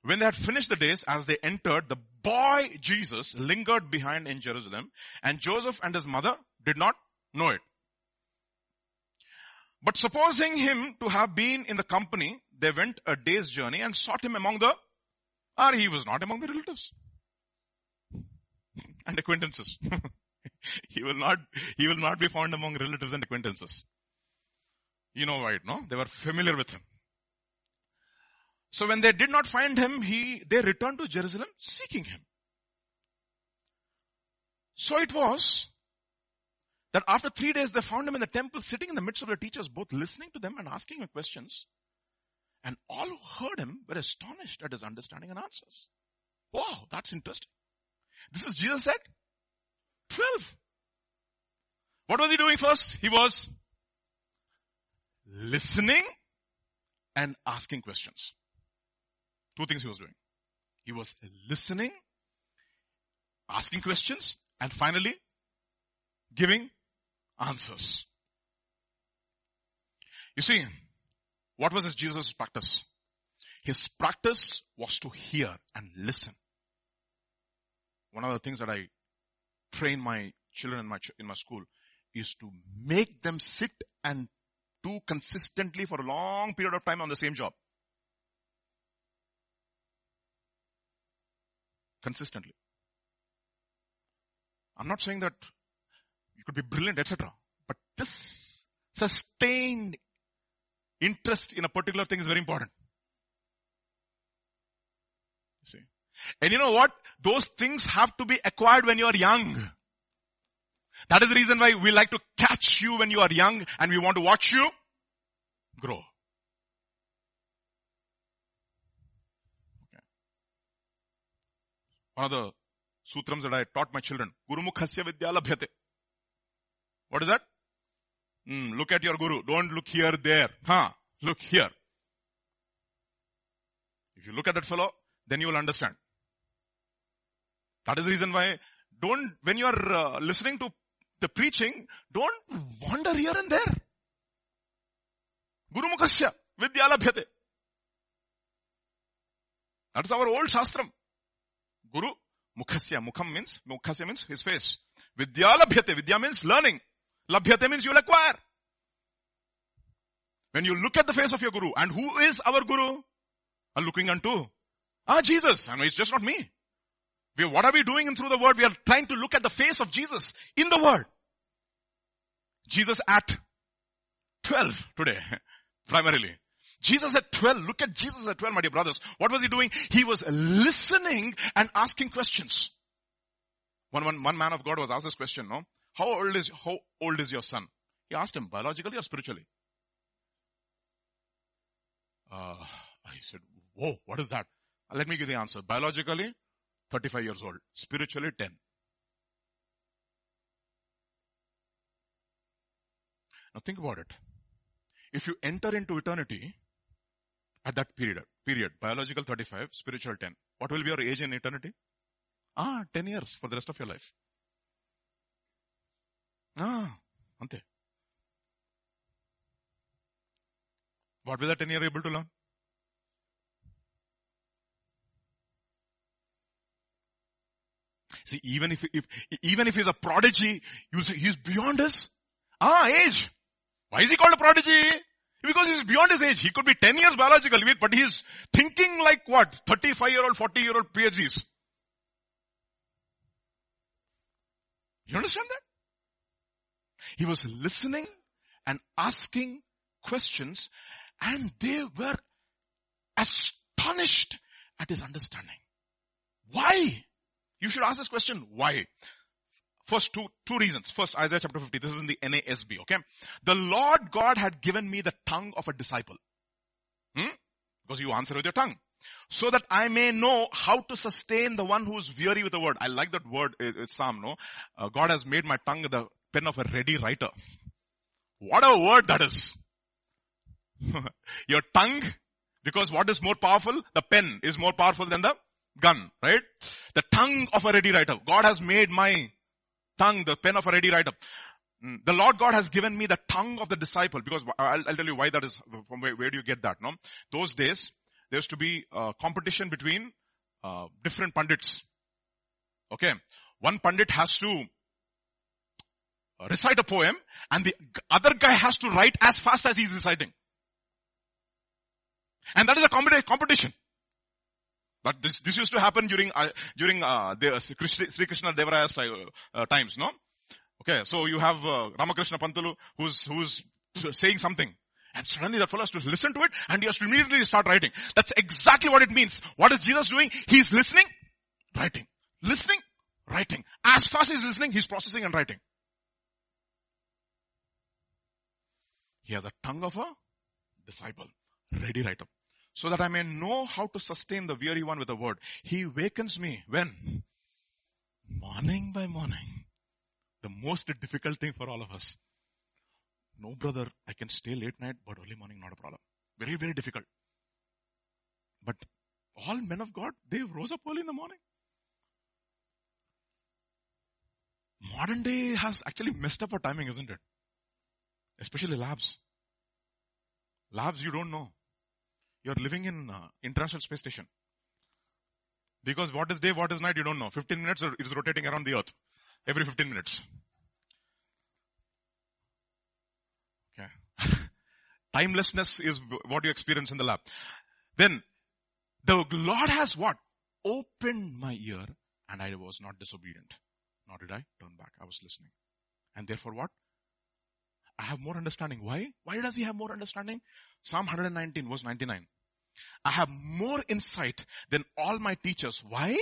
When they had finished the days, as they entered, the boy Jesus lingered behind in Jerusalem, and Joseph and his mother did not know it. But supposing him to have been in the company, they went a day's journey and sought him among the, or he was not among the relatives and acquaintances. He will not, he will not be found among relatives and acquaintances. You know why, no? They were familiar with him. So when they did not find him, he, they returned to Jerusalem seeking him. So it was that after three days, they found him in the temple, sitting in the midst of the teachers, both listening to them and asking him questions. And all who heard him were astonished at his understanding and answers. Wow, that's interesting. This is Jesus at twelve. What was he doing first? He was listening and asking questions. Two things he was doing. He was listening, asking questions, and finally giving answers. You see, what was his Jesus' practice? His practice was to hear and listen. One of the things that I train my children in my, in my school is to make them sit and do consistently for a long period of time on the same job. Consistently. I'm not saying that you could be brilliant, et cetera. But this sustained interest in a particular thing is very important. See? And you know what? Those things have to be acquired when you are young. That is the reason why we like to catch you when you are young and we want to watch you grow. Okay. One of the sutrams that I taught my children, Gurumukhasya Vidya Labhyate. What is that? Mm, look at your guru. Don't look here, there. Huh? Look here. If you look at that fellow, then you will understand. That is the reason why don't, when you are uh, listening to the preaching, don't wander here and there. Gurumukhasya Vidyalabhyate. That is our old shastram. Guru Mukhasya. Mukham means, Mukhasya means his face. Vidyalabhyate. Vidya means learning. Labhyate means you will acquire. When you look at the face of your guru, and who is our guru? Are looking unto, ah, Jesus. I mean, it's just not me. We, what are we doing in through the word? We are trying to look at the face of Jesus in the word. Jesus at twelve today, primarily. Jesus at twelve. Look at Jesus at twelve, my dear brothers. What was he doing? He was listening and asking questions. One, one, one man of God was asked this question, no? How old is, how old is your son? He asked him, biologically or spiritually? Uh, I said, whoa, what is that? Let me give the answer. Biologically, thirty-five years old. Spiritually, ten. Now think about it. If you enter into eternity at that period, period, biological thirty-five, spiritual ten, what will be your age in eternity? Ah, ten years for the rest of your life. Ah, ante. What was that ten year able to learn? See, even if, if, even if he's a prodigy, you say he's beyond his, ah, age. Why is he called a prodigy? Because he's beyond his age. He could be ten years biological, but he's thinking like what? thirty-five year old, forty year old PhDs. You understand that? He was listening and asking questions, and they were astonished at his understanding. Why? You should ask this question, why? First, two, two reasons. First, Isaiah chapter fifty. This is in the N A S B, okay? The Lord God had given me the tongue of a disciple. Hmm? Because you answer with your tongue. So that I may know how to sustain the one who is weary with the word. I like that word, it's Psalm, no? Uh, God has made my tongue the pen of a ready writer. What a word that is. Your tongue, because what is more powerful? The pen is more powerful than the gun, right? The tongue of a ready writer. God has made my tongue the pen of a ready writer. Mm. The Lord God has given me the tongue of the disciple, because I'll, I'll tell you why that is, from where, where do you get that, no? Those days, there used to be uh, competition between uh, different pandits. Okay. One pandit has to recite a poem and the other guy has to write as fast as he's reciting. And that is a competition. But this, this used to happen during, uh, during, uh, the Sri Krishna Devaraya's uh, uh, times, no? Okay, so you have uh, Ramakrishna Pantalu who's, who's saying something. And suddenly that fellow has to listen to it and he has to immediately start writing. That's exactly what it means. What is Jesus doing? He's listening, writing. Listening, writing. As fast as he's listening, he's processing and writing. He has a tongue of a disciple. Ready writer. So that I may know how to sustain the weary one with the word. He wakens me when? Morning by morning. The most difficult thing for all of us. No, brother, I can stay late night, but early morning, not a problem. Very, very difficult. But all men of God, they rose up early in the morning. Modern day has actually messed up our timing, isn't it? Especially labs. Labs, you don't know. You're living in uh, International Space Station. Because what is day, what is night, you don't know. fifteen minutes, it's rotating around the earth. Every fifteen minutes. Okay. Timelessness is what you experience in the lab. Then, the Lord has what? Opened my ear and I was not disobedient. Nor did I turn back. I was listening. And therefore what? I have more understanding. Why? Why does he have more understanding? Psalm one nineteen verse ninety-nine. I have more insight than all my teachers. Why?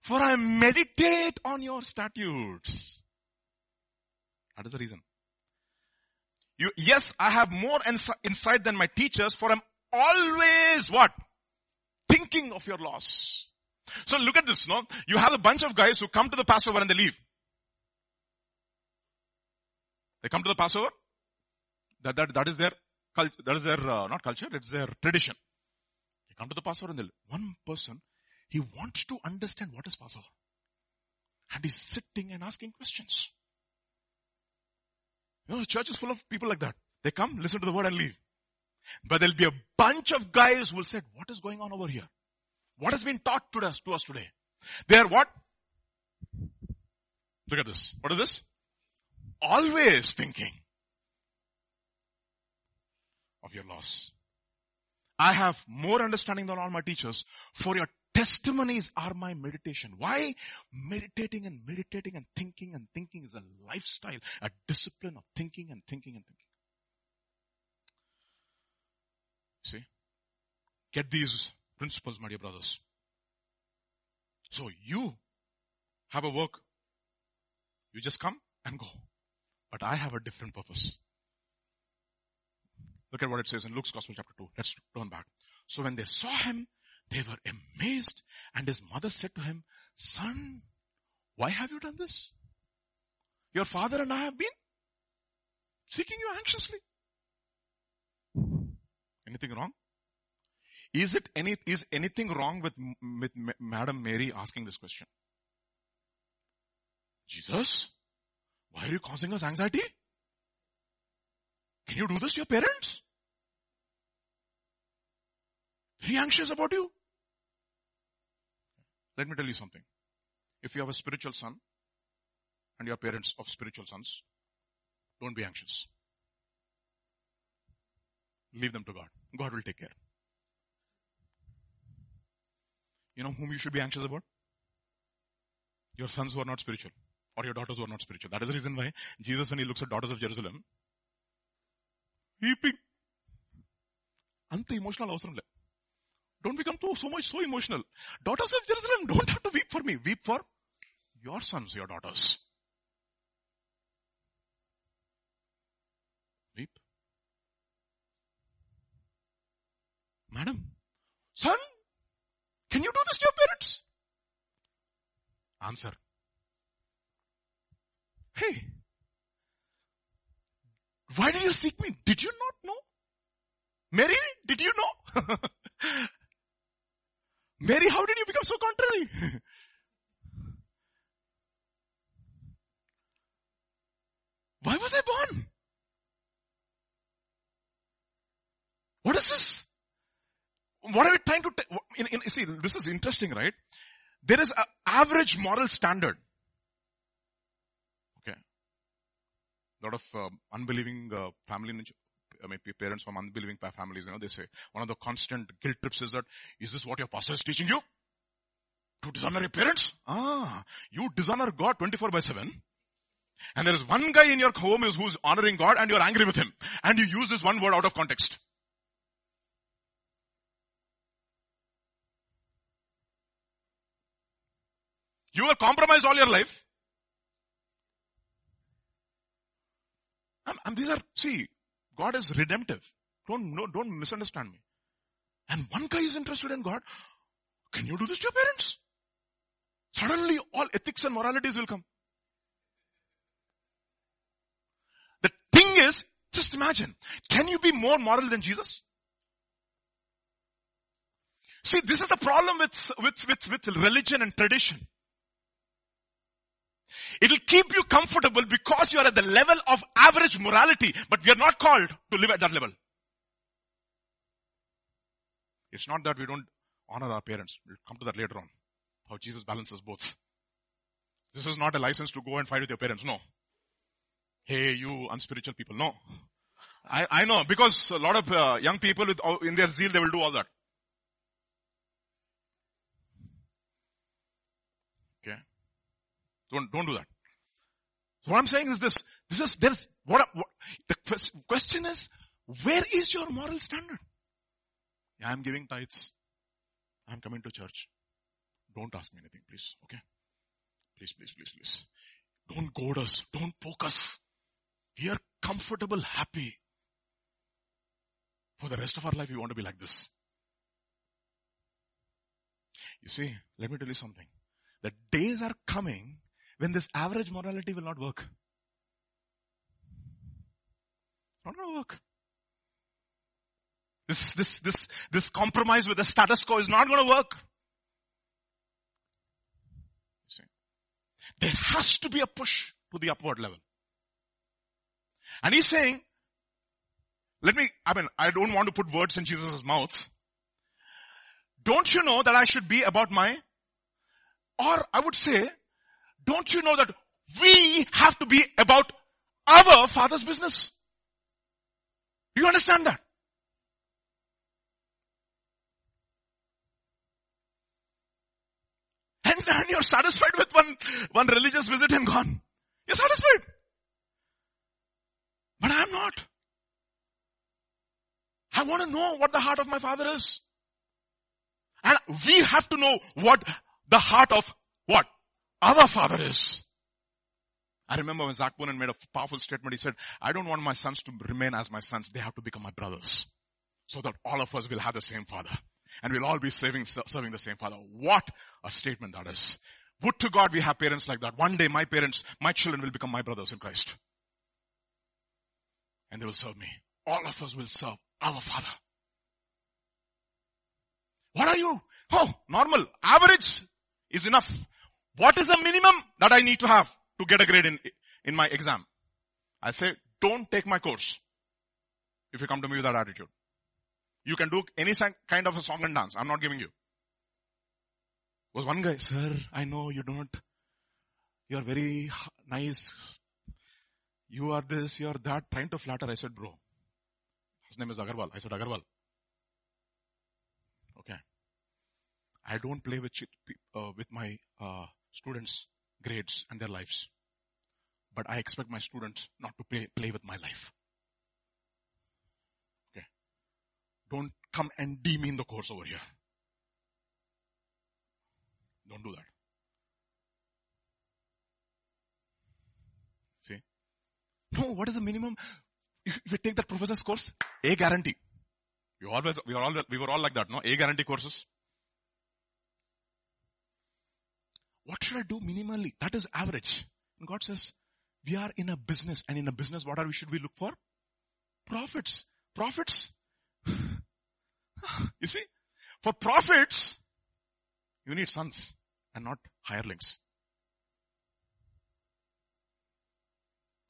For I meditate on your statutes. That is the reason. You, yes, I have more ins- insight than my teachers, for I'm always what? Thinking of your laws. So look at this, no? You have a bunch of guys who come to the Passover and they leave. They come to the Passover. That, that, that is their culture. That is their, uh, not culture, it's their tradition. They come to the Passover and they leave. One person, he wants to understand what is Passover. And he's sitting and asking questions. You know, the church is full of people like that. They come, listen to the word and leave. But there'll be a bunch of guys who will say, what is going on over here? What has been taught to us, to us today? They are what? Look at this. What is this? Always thinking of your loss. I have more understanding than all my teachers, for your testimonies are my meditation. Why? Meditating and meditating and thinking and thinking is a lifestyle, a discipline of thinking and thinking and thinking. See? Get these principles, my dear brothers. So you have a work. You just come and go. But I have a different purpose. Look at what it says in Luke's Gospel chapter two. Let's turn back. So when they saw him, they were amazed. And his mother said to him, Son, why have you done this? Your father and I have been seeking you anxiously. Anything wrong? Is it any, is anything wrong with, with Madam Mary asking this question? Jesus? Why are you causing us anxiety? Can you do this to your parents? Very anxious about you. Let me tell you something. If you have a spiritual son and your parents of spiritual sons, don't be anxious. Leave them to God. God will take care. You know whom you should be anxious about? Your sons who are not spiritual. Or your daughters who are not spiritual. That is the reason why Jesus, when he looks at daughters of Jerusalem, weeping. Anta emotional avasaram le. Don't become too, so much so emotional. Daughters of Jerusalem, don't have to weep for me. Weep for your sons, your daughters. Weep. Madam, son, can you do this to your parents? Answer. Hey, why did you seek me? Did you not know? Mary, did you know? Mary, how did you become so contrary? Why was I born? What is this? What are we trying to... T- in, in, see, this is interesting, right? There is an average moral standard. Okay. A lot of uh, unbelieving uh, family... I mean, parents from unbelieving families, you know, they say, one of the constant guilt trips is that, is this what your pastor is teaching you? To dishonor your parents? Ah, you dishonor God twenty-four by seven. And there is one guy in your home who is honoring God and you are angry with him. And you use this one word out of context. You were compromised all your life. And, and these are, see, God is redemptive. Don't no, don't misunderstand me. And one guy is interested in God. Can you do this to your parents? Suddenly all ethics and moralities will come. The thing is, just imagine, can you be more moral than Jesus? See, this is the problem with, with, with, with religion and tradition. It will keep you comfortable because you are at the level of average morality, but we are not called to live at that level. It's not that we don't honor our parents. We'll come to that later on, how Jesus balances both. This is not a license to go and fight with your parents. No. Hey, you unspiritual people. No. I, I know, because a lot of uh, young people with, in their zeal, they will do all that. Don't, don't do that. So what I'm saying is this. This is, there's, what, what, the question is, where is your moral standard? Yeah, I'm giving tithes. I'm coming to church. Don't ask me anything, please. Okay? Please, please, please, please. Don't goad us. Don't poke us. We are comfortable, happy. For the rest of our life, we want to be like this. You see, let me tell you something. The days are coming when this average morality will not work. Not going to work. This, this, this, this compromise with the status quo is not going to work. See, there has to be a push to the upward level. And he's saying, let me, I mean, I don't want to put words in Jesus' mouth. Don't you know that I should be about my, or I would say, don't you know that we have to be about our Father's business? Do you understand that? And then you're satisfied with one, one religious visit and gone. You're satisfied. But I'm not. I want to know what the heart of my Father is. And we have to know what the heart of what? Our Father is. I remember when Zach Bonin made a powerful statement. He said, I don't want my sons to remain as my sons. They have to become my brothers. So that all of us will have the same Father. And we'll all be serving, serving the same Father. What a statement that is. Would to God we have parents like that. One day my parents, my children will become my brothers in Christ. And they will serve me. All of us will serve our Father. What are you? Oh, normal. Average is enough. What is the minimum that I need to have to get a grade in, in my exam? I say, don't take my course if you come to me with that attitude. You can do any kind of a song and dance. I'm not giving you. There was one guy, sir, I know you don't. You are very nice. You are this, you are that, trying to flatter. I said, bro, his name is Agarwal. I said, Agarwal. Okay. I don't play with uh, with my uh, students' grades and their lives. But I expect my students not to play, play with my life. Okay. Don't come and demean the course over here. Don't do that. See? No, what is the minimum? If we take that professor's course, A guarantee. You always, we, are all, we were all like that, no? A guarantee courses. What should I do minimally? That is average. And God says, we are in a business. And in a business, what are we, should we look for? Profits. Profits. You see? For profits, you need sons and not hirelings.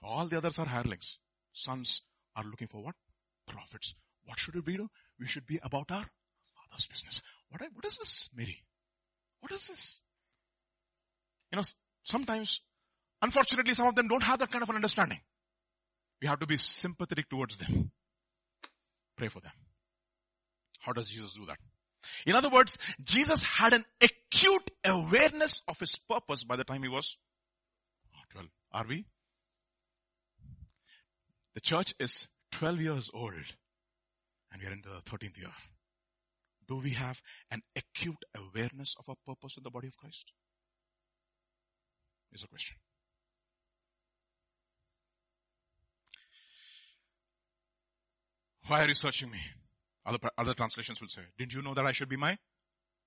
All the others are hirelings. Sons are looking for what? Profits. What should we do? We should be about our father's business. What, what is this, Mary? What is this? You know, sometimes, unfortunately, some of them don't have that kind of an understanding. We have to be sympathetic towards them. Pray for them. How does Jesus do that? In other words, Jesus had an acute awareness of his purpose by the time he was twelve. Are we? The church is twelve years old and we are in the thirteenth year. Do we have an acute awareness of our purpose in the body of Christ? Is the question. Why are you searching me? Other, other translations will say, didn't you know that I should be my,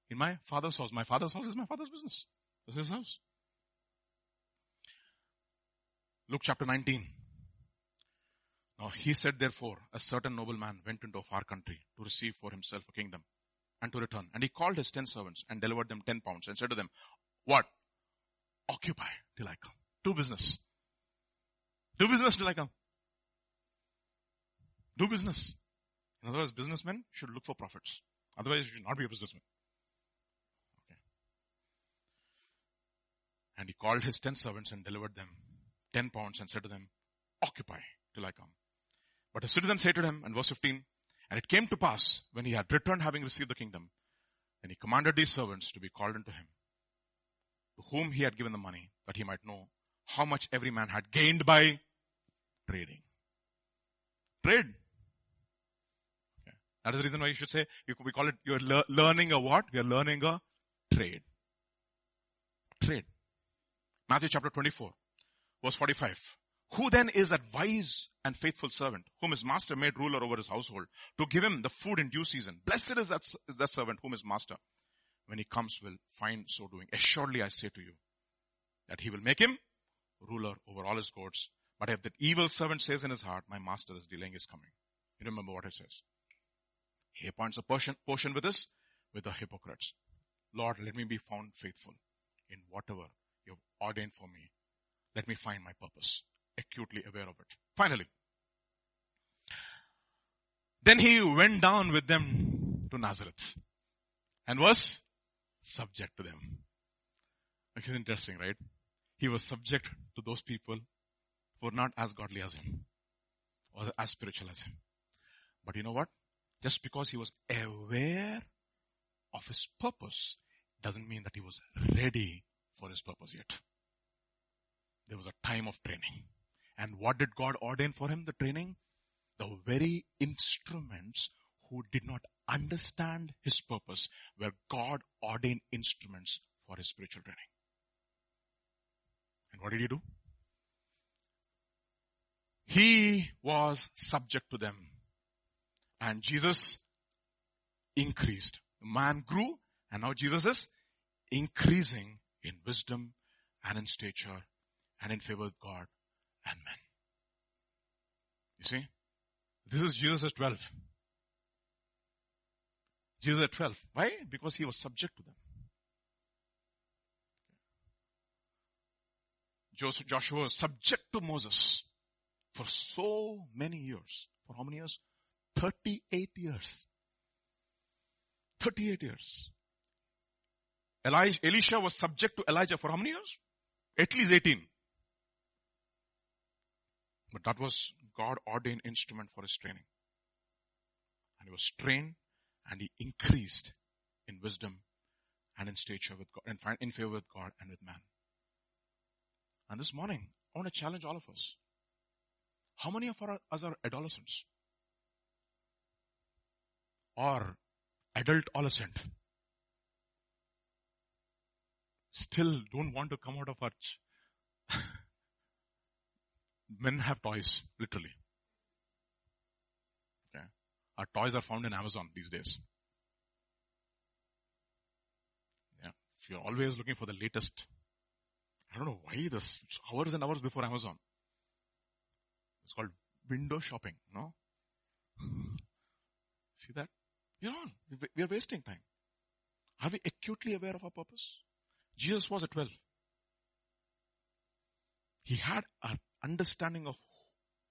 in my father's house? My father's house is my father's business. This is his house. Luke chapter nineteen. Now he said, therefore, a certain nobleman went into a far country to receive for himself a kingdom and to return. And he called his ten servants and delivered them ten pounds and said to them, what? Occupy till I come. Do business. Do business till I come. Do business. In other words, businessmen should look for profits. Otherwise, you should not be a businessman. Okay. And he called his ten servants and delivered them ten pounds and said to them, occupy till I come. But his citizens hated him, and verse fifteen, and it came to pass when he had returned having received the kingdom, then he commanded these servants to be called unto him, to whom he had given the money, that he might know how much every man had gained by trading. Trade. That is the reason why you should say, we call it, you're le- learning a what? You're learning a trade. Trade. Matthew chapter twenty-four, verse forty-five. Who then is that wise and faithful servant, whom his master made ruler over his household, to give him the food in due season? Blessed is that, is that servant whom his master, when he comes, will find so doing. Assuredly I say to you, that he will make him ruler over all his goods. But if that evil servant says in his heart, my master is delaying his coming. You remember what it says. He appoints a portion, portion with us, with the hypocrites. Lord, let me be found faithful in whatever you have ordained for me. Let me find my purpose, acutely aware of it. Finally, then he went down with them to Nazareth and was subject to them. Which is interesting, right? He was subject to those people who were not as godly as him or as spiritual as him. But you know what? Just because he was aware of his purpose doesn't mean that he was ready for his purpose yet. There was a time of training. And what did God ordain for him, the training? The very instruments who did not understand his purpose were God ordained instruments for his spiritual training. And what did he do? He was subject to them. And Jesus increased. The man grew, and now Jesus is increasing in wisdom and in stature and in favor with God and men. You see? This is Jesus at twelve. Jesus at twelve. Why? Because he was subject to them. Joshua was subject to Moses for so many years. For how many years? thirty-eight years. thirty-eight years. Elijah, Elisha was subject to Elijah for how many years? At least eighteen. But that was God ordained instrument for his training. And he was trained and he increased in wisdom and in stature with God, and in favor with God and with man. And this morning, I want to challenge all of us. How many of us are adolescents? Or adult adolescent, still don't want to come out of our ch- men have toys, literally. Okay. Our toys are found in Amazon these days. Yeah. If you're always looking for the latest, I don't know why this, it's hours and hours before Amazon. It's called window shopping, no? See that? You're on. We are wasting time. Are we acutely aware of our purpose? Jesus was at twelve. He had an understanding of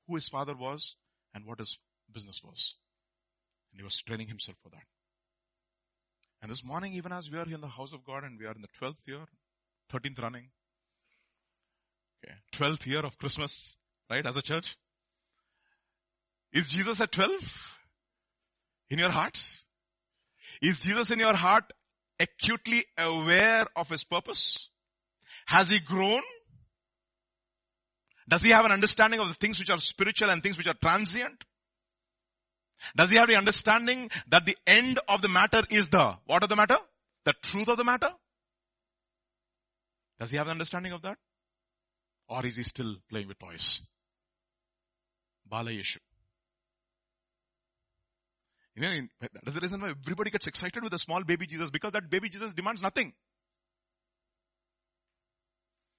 who his father was and what his business was. And he was training himself for that. And this morning, even as we are here in the house of God and we are in the twelfth year, thirteenth running, okay, twelfth year of Christmas, right, as a church. Is Jesus at twelve in your hearts? Is Jesus in your heart acutely aware of his purpose? Has he grown? Does he have an understanding of the things which are spiritual and things which are transient? Does he have the understanding that the end of the matter is the, what of the matter? The truth of the matter? Does he have an understanding of that? Or is he still playing with toys? Bala Yeshu. You know, that's the reason why everybody gets excited with a small baby Jesus, because that baby Jesus demands nothing.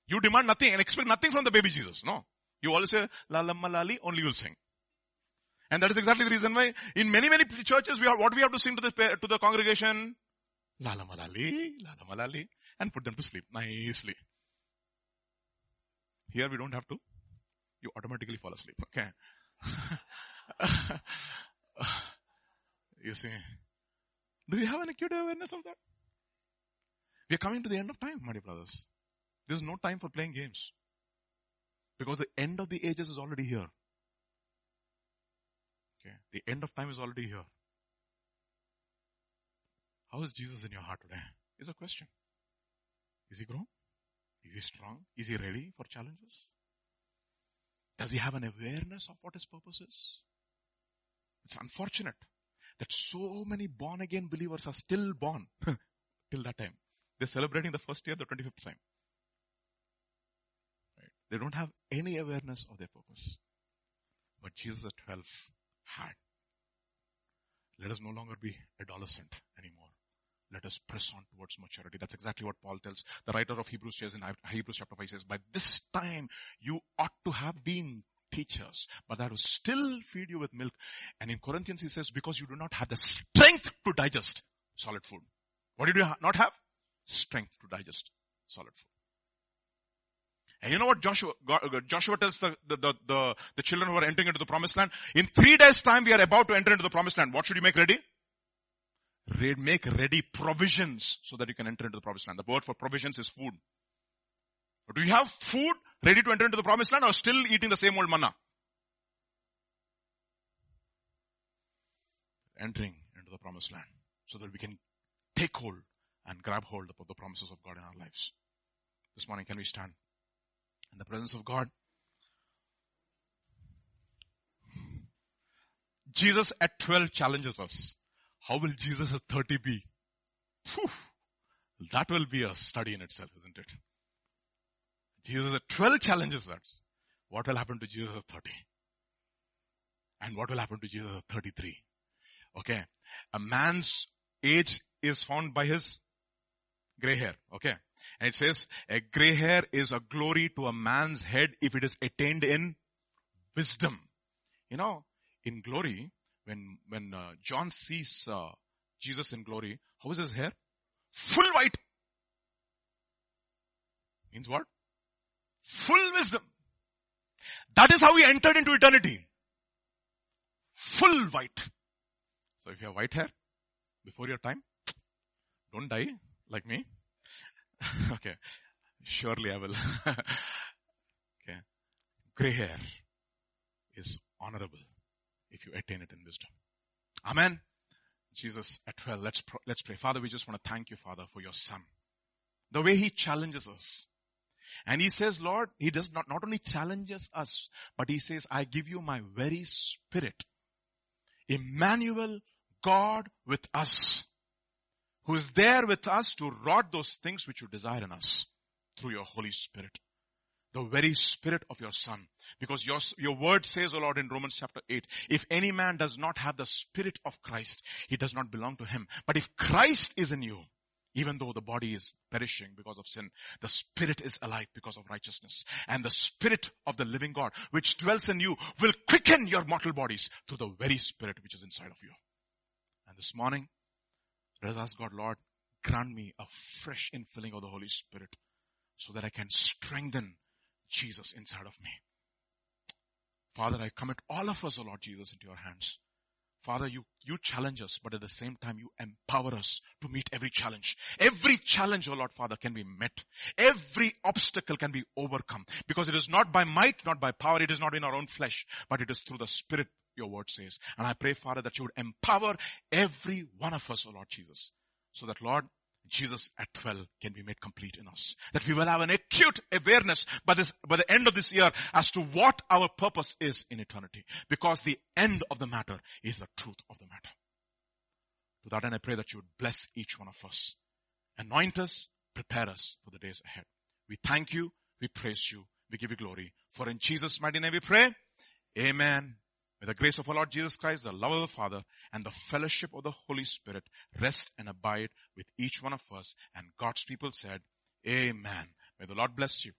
You demand nothing and expect nothing from the baby Jesus. No. You always say, La Lamma Lali, only you'll sing. And that is exactly the reason why in many, many churches, we are, what we have to sing to the, to the congregation, La Lamma Lali, La Lamma Lali, and put them to sleep nicely. Here we don't have to. You automatically fall asleep. Okay. You see. Do you have an acute awareness of that? We are coming to the end of time, my dear brothers. There is no time for playing games. Because the end of the ages is already here. Okay. The end of time is already here. How is Jesus in your heart today? Is a question. Is he grown? Is he strong? Is he ready for challenges? Does he have an awareness of what his purpose is? It's unfortunate that so many born-again believers are still born till that time. They're celebrating the first year, the twenty-fifth time. Right? They don't have any awareness of their purpose. But Jesus at twelve had. Let us no longer be adolescent anymore. Let us press on towards maturity. That's exactly what Paul tells. The writer of Hebrews says in Hebrews chapter five says, by this time you ought to have been teachers, but that will still feed you with milk. And in Corinthians he says, because you do not have the strength to digest solid food. What did you not have? Strength to digest solid food. And you know what Joshua, Joshua tells the, the, the, the, the children who are entering into the promised land? In three days time we are about to enter into the promised land. What should you make ready? Make ready provisions so that you can enter into the promised land. The word for provisions is food. Do you have food ready to enter into the promised land or still eating the same old manna? Entering into the promised land so that we can take hold and grab hold of the promises of God in our lives. This morning, can we stand in the presence of God? Jesus at twelve challenges us. How will Jesus at thirty be? Whew. That will be a study in itself, isn't it? Jesus at twelve challenges us. What will happen to Jesus at thirty? And what will happen to Jesus at thirty-three? Okay. A man's age is found by his gray hair. Okay. And it says, a gray hair is a glory to a man's head if it is attained in wisdom. You know, in glory, When when uh, John sees uh, Jesus in glory, how is his hair? Full white. Means what? Full wisdom. That is how he entered into eternity. Full white. So if you have white hair before your time, don't die like me. Okay. Surely I will. Okay. Gray hair is honorable if you attain it in wisdom. Amen. Jesus at twelve. Let's, pro- let's pray. Father, we just want to thank you, Father, for your son. The way he challenges us. And he says, Lord, he does not, not only challenges us, but he says, I give you my very spirit. Emmanuel, God with us, who is there with us to wrought those things which you desire in us through your Holy Spirit. The very spirit of your son. Because your, your word says, O Lord, in Romans chapter eight, if any man does not have the spirit of Christ, he does not belong to him. But if Christ is in you, even though the body is perishing because of sin, the spirit is alive because of righteousness. And the spirit of the living God, which dwells in you, will quicken your mortal bodies through the very spirit which is inside of you. And this morning, let us ask God, Lord, grant me a fresh infilling of the Holy Spirit so that I can strengthen Jesus inside of me. Father, I commit all of us, O Lord Jesus, into your hands. Father, you, you challenge us, but at the same time, you empower us to meet every challenge. Every challenge, O Lord Father, can be met. Every obstacle can be overcome. Because it is not by might, not by power, it is not in our own flesh, but it is through the Spirit, your word says. And I pray, Father, that you would empower every one of us, O Lord Jesus, so that, Lord, Jesus at twelve can be made complete in us. That we will have an acute awareness by this, by the end of this year as to what our purpose is in eternity. Because the end of the matter is the truth of the matter. To that end, I pray that you would bless each one of us. Anoint us, prepare us for the days ahead. We thank you, we praise you, we give you glory. For in Jesus' mighty name we pray. Amen. May the grace of our Lord Jesus Christ, the love of the Father, and the fellowship of the Holy Spirit rest and abide with each one of us. And God's people said, Amen. May the Lord bless you.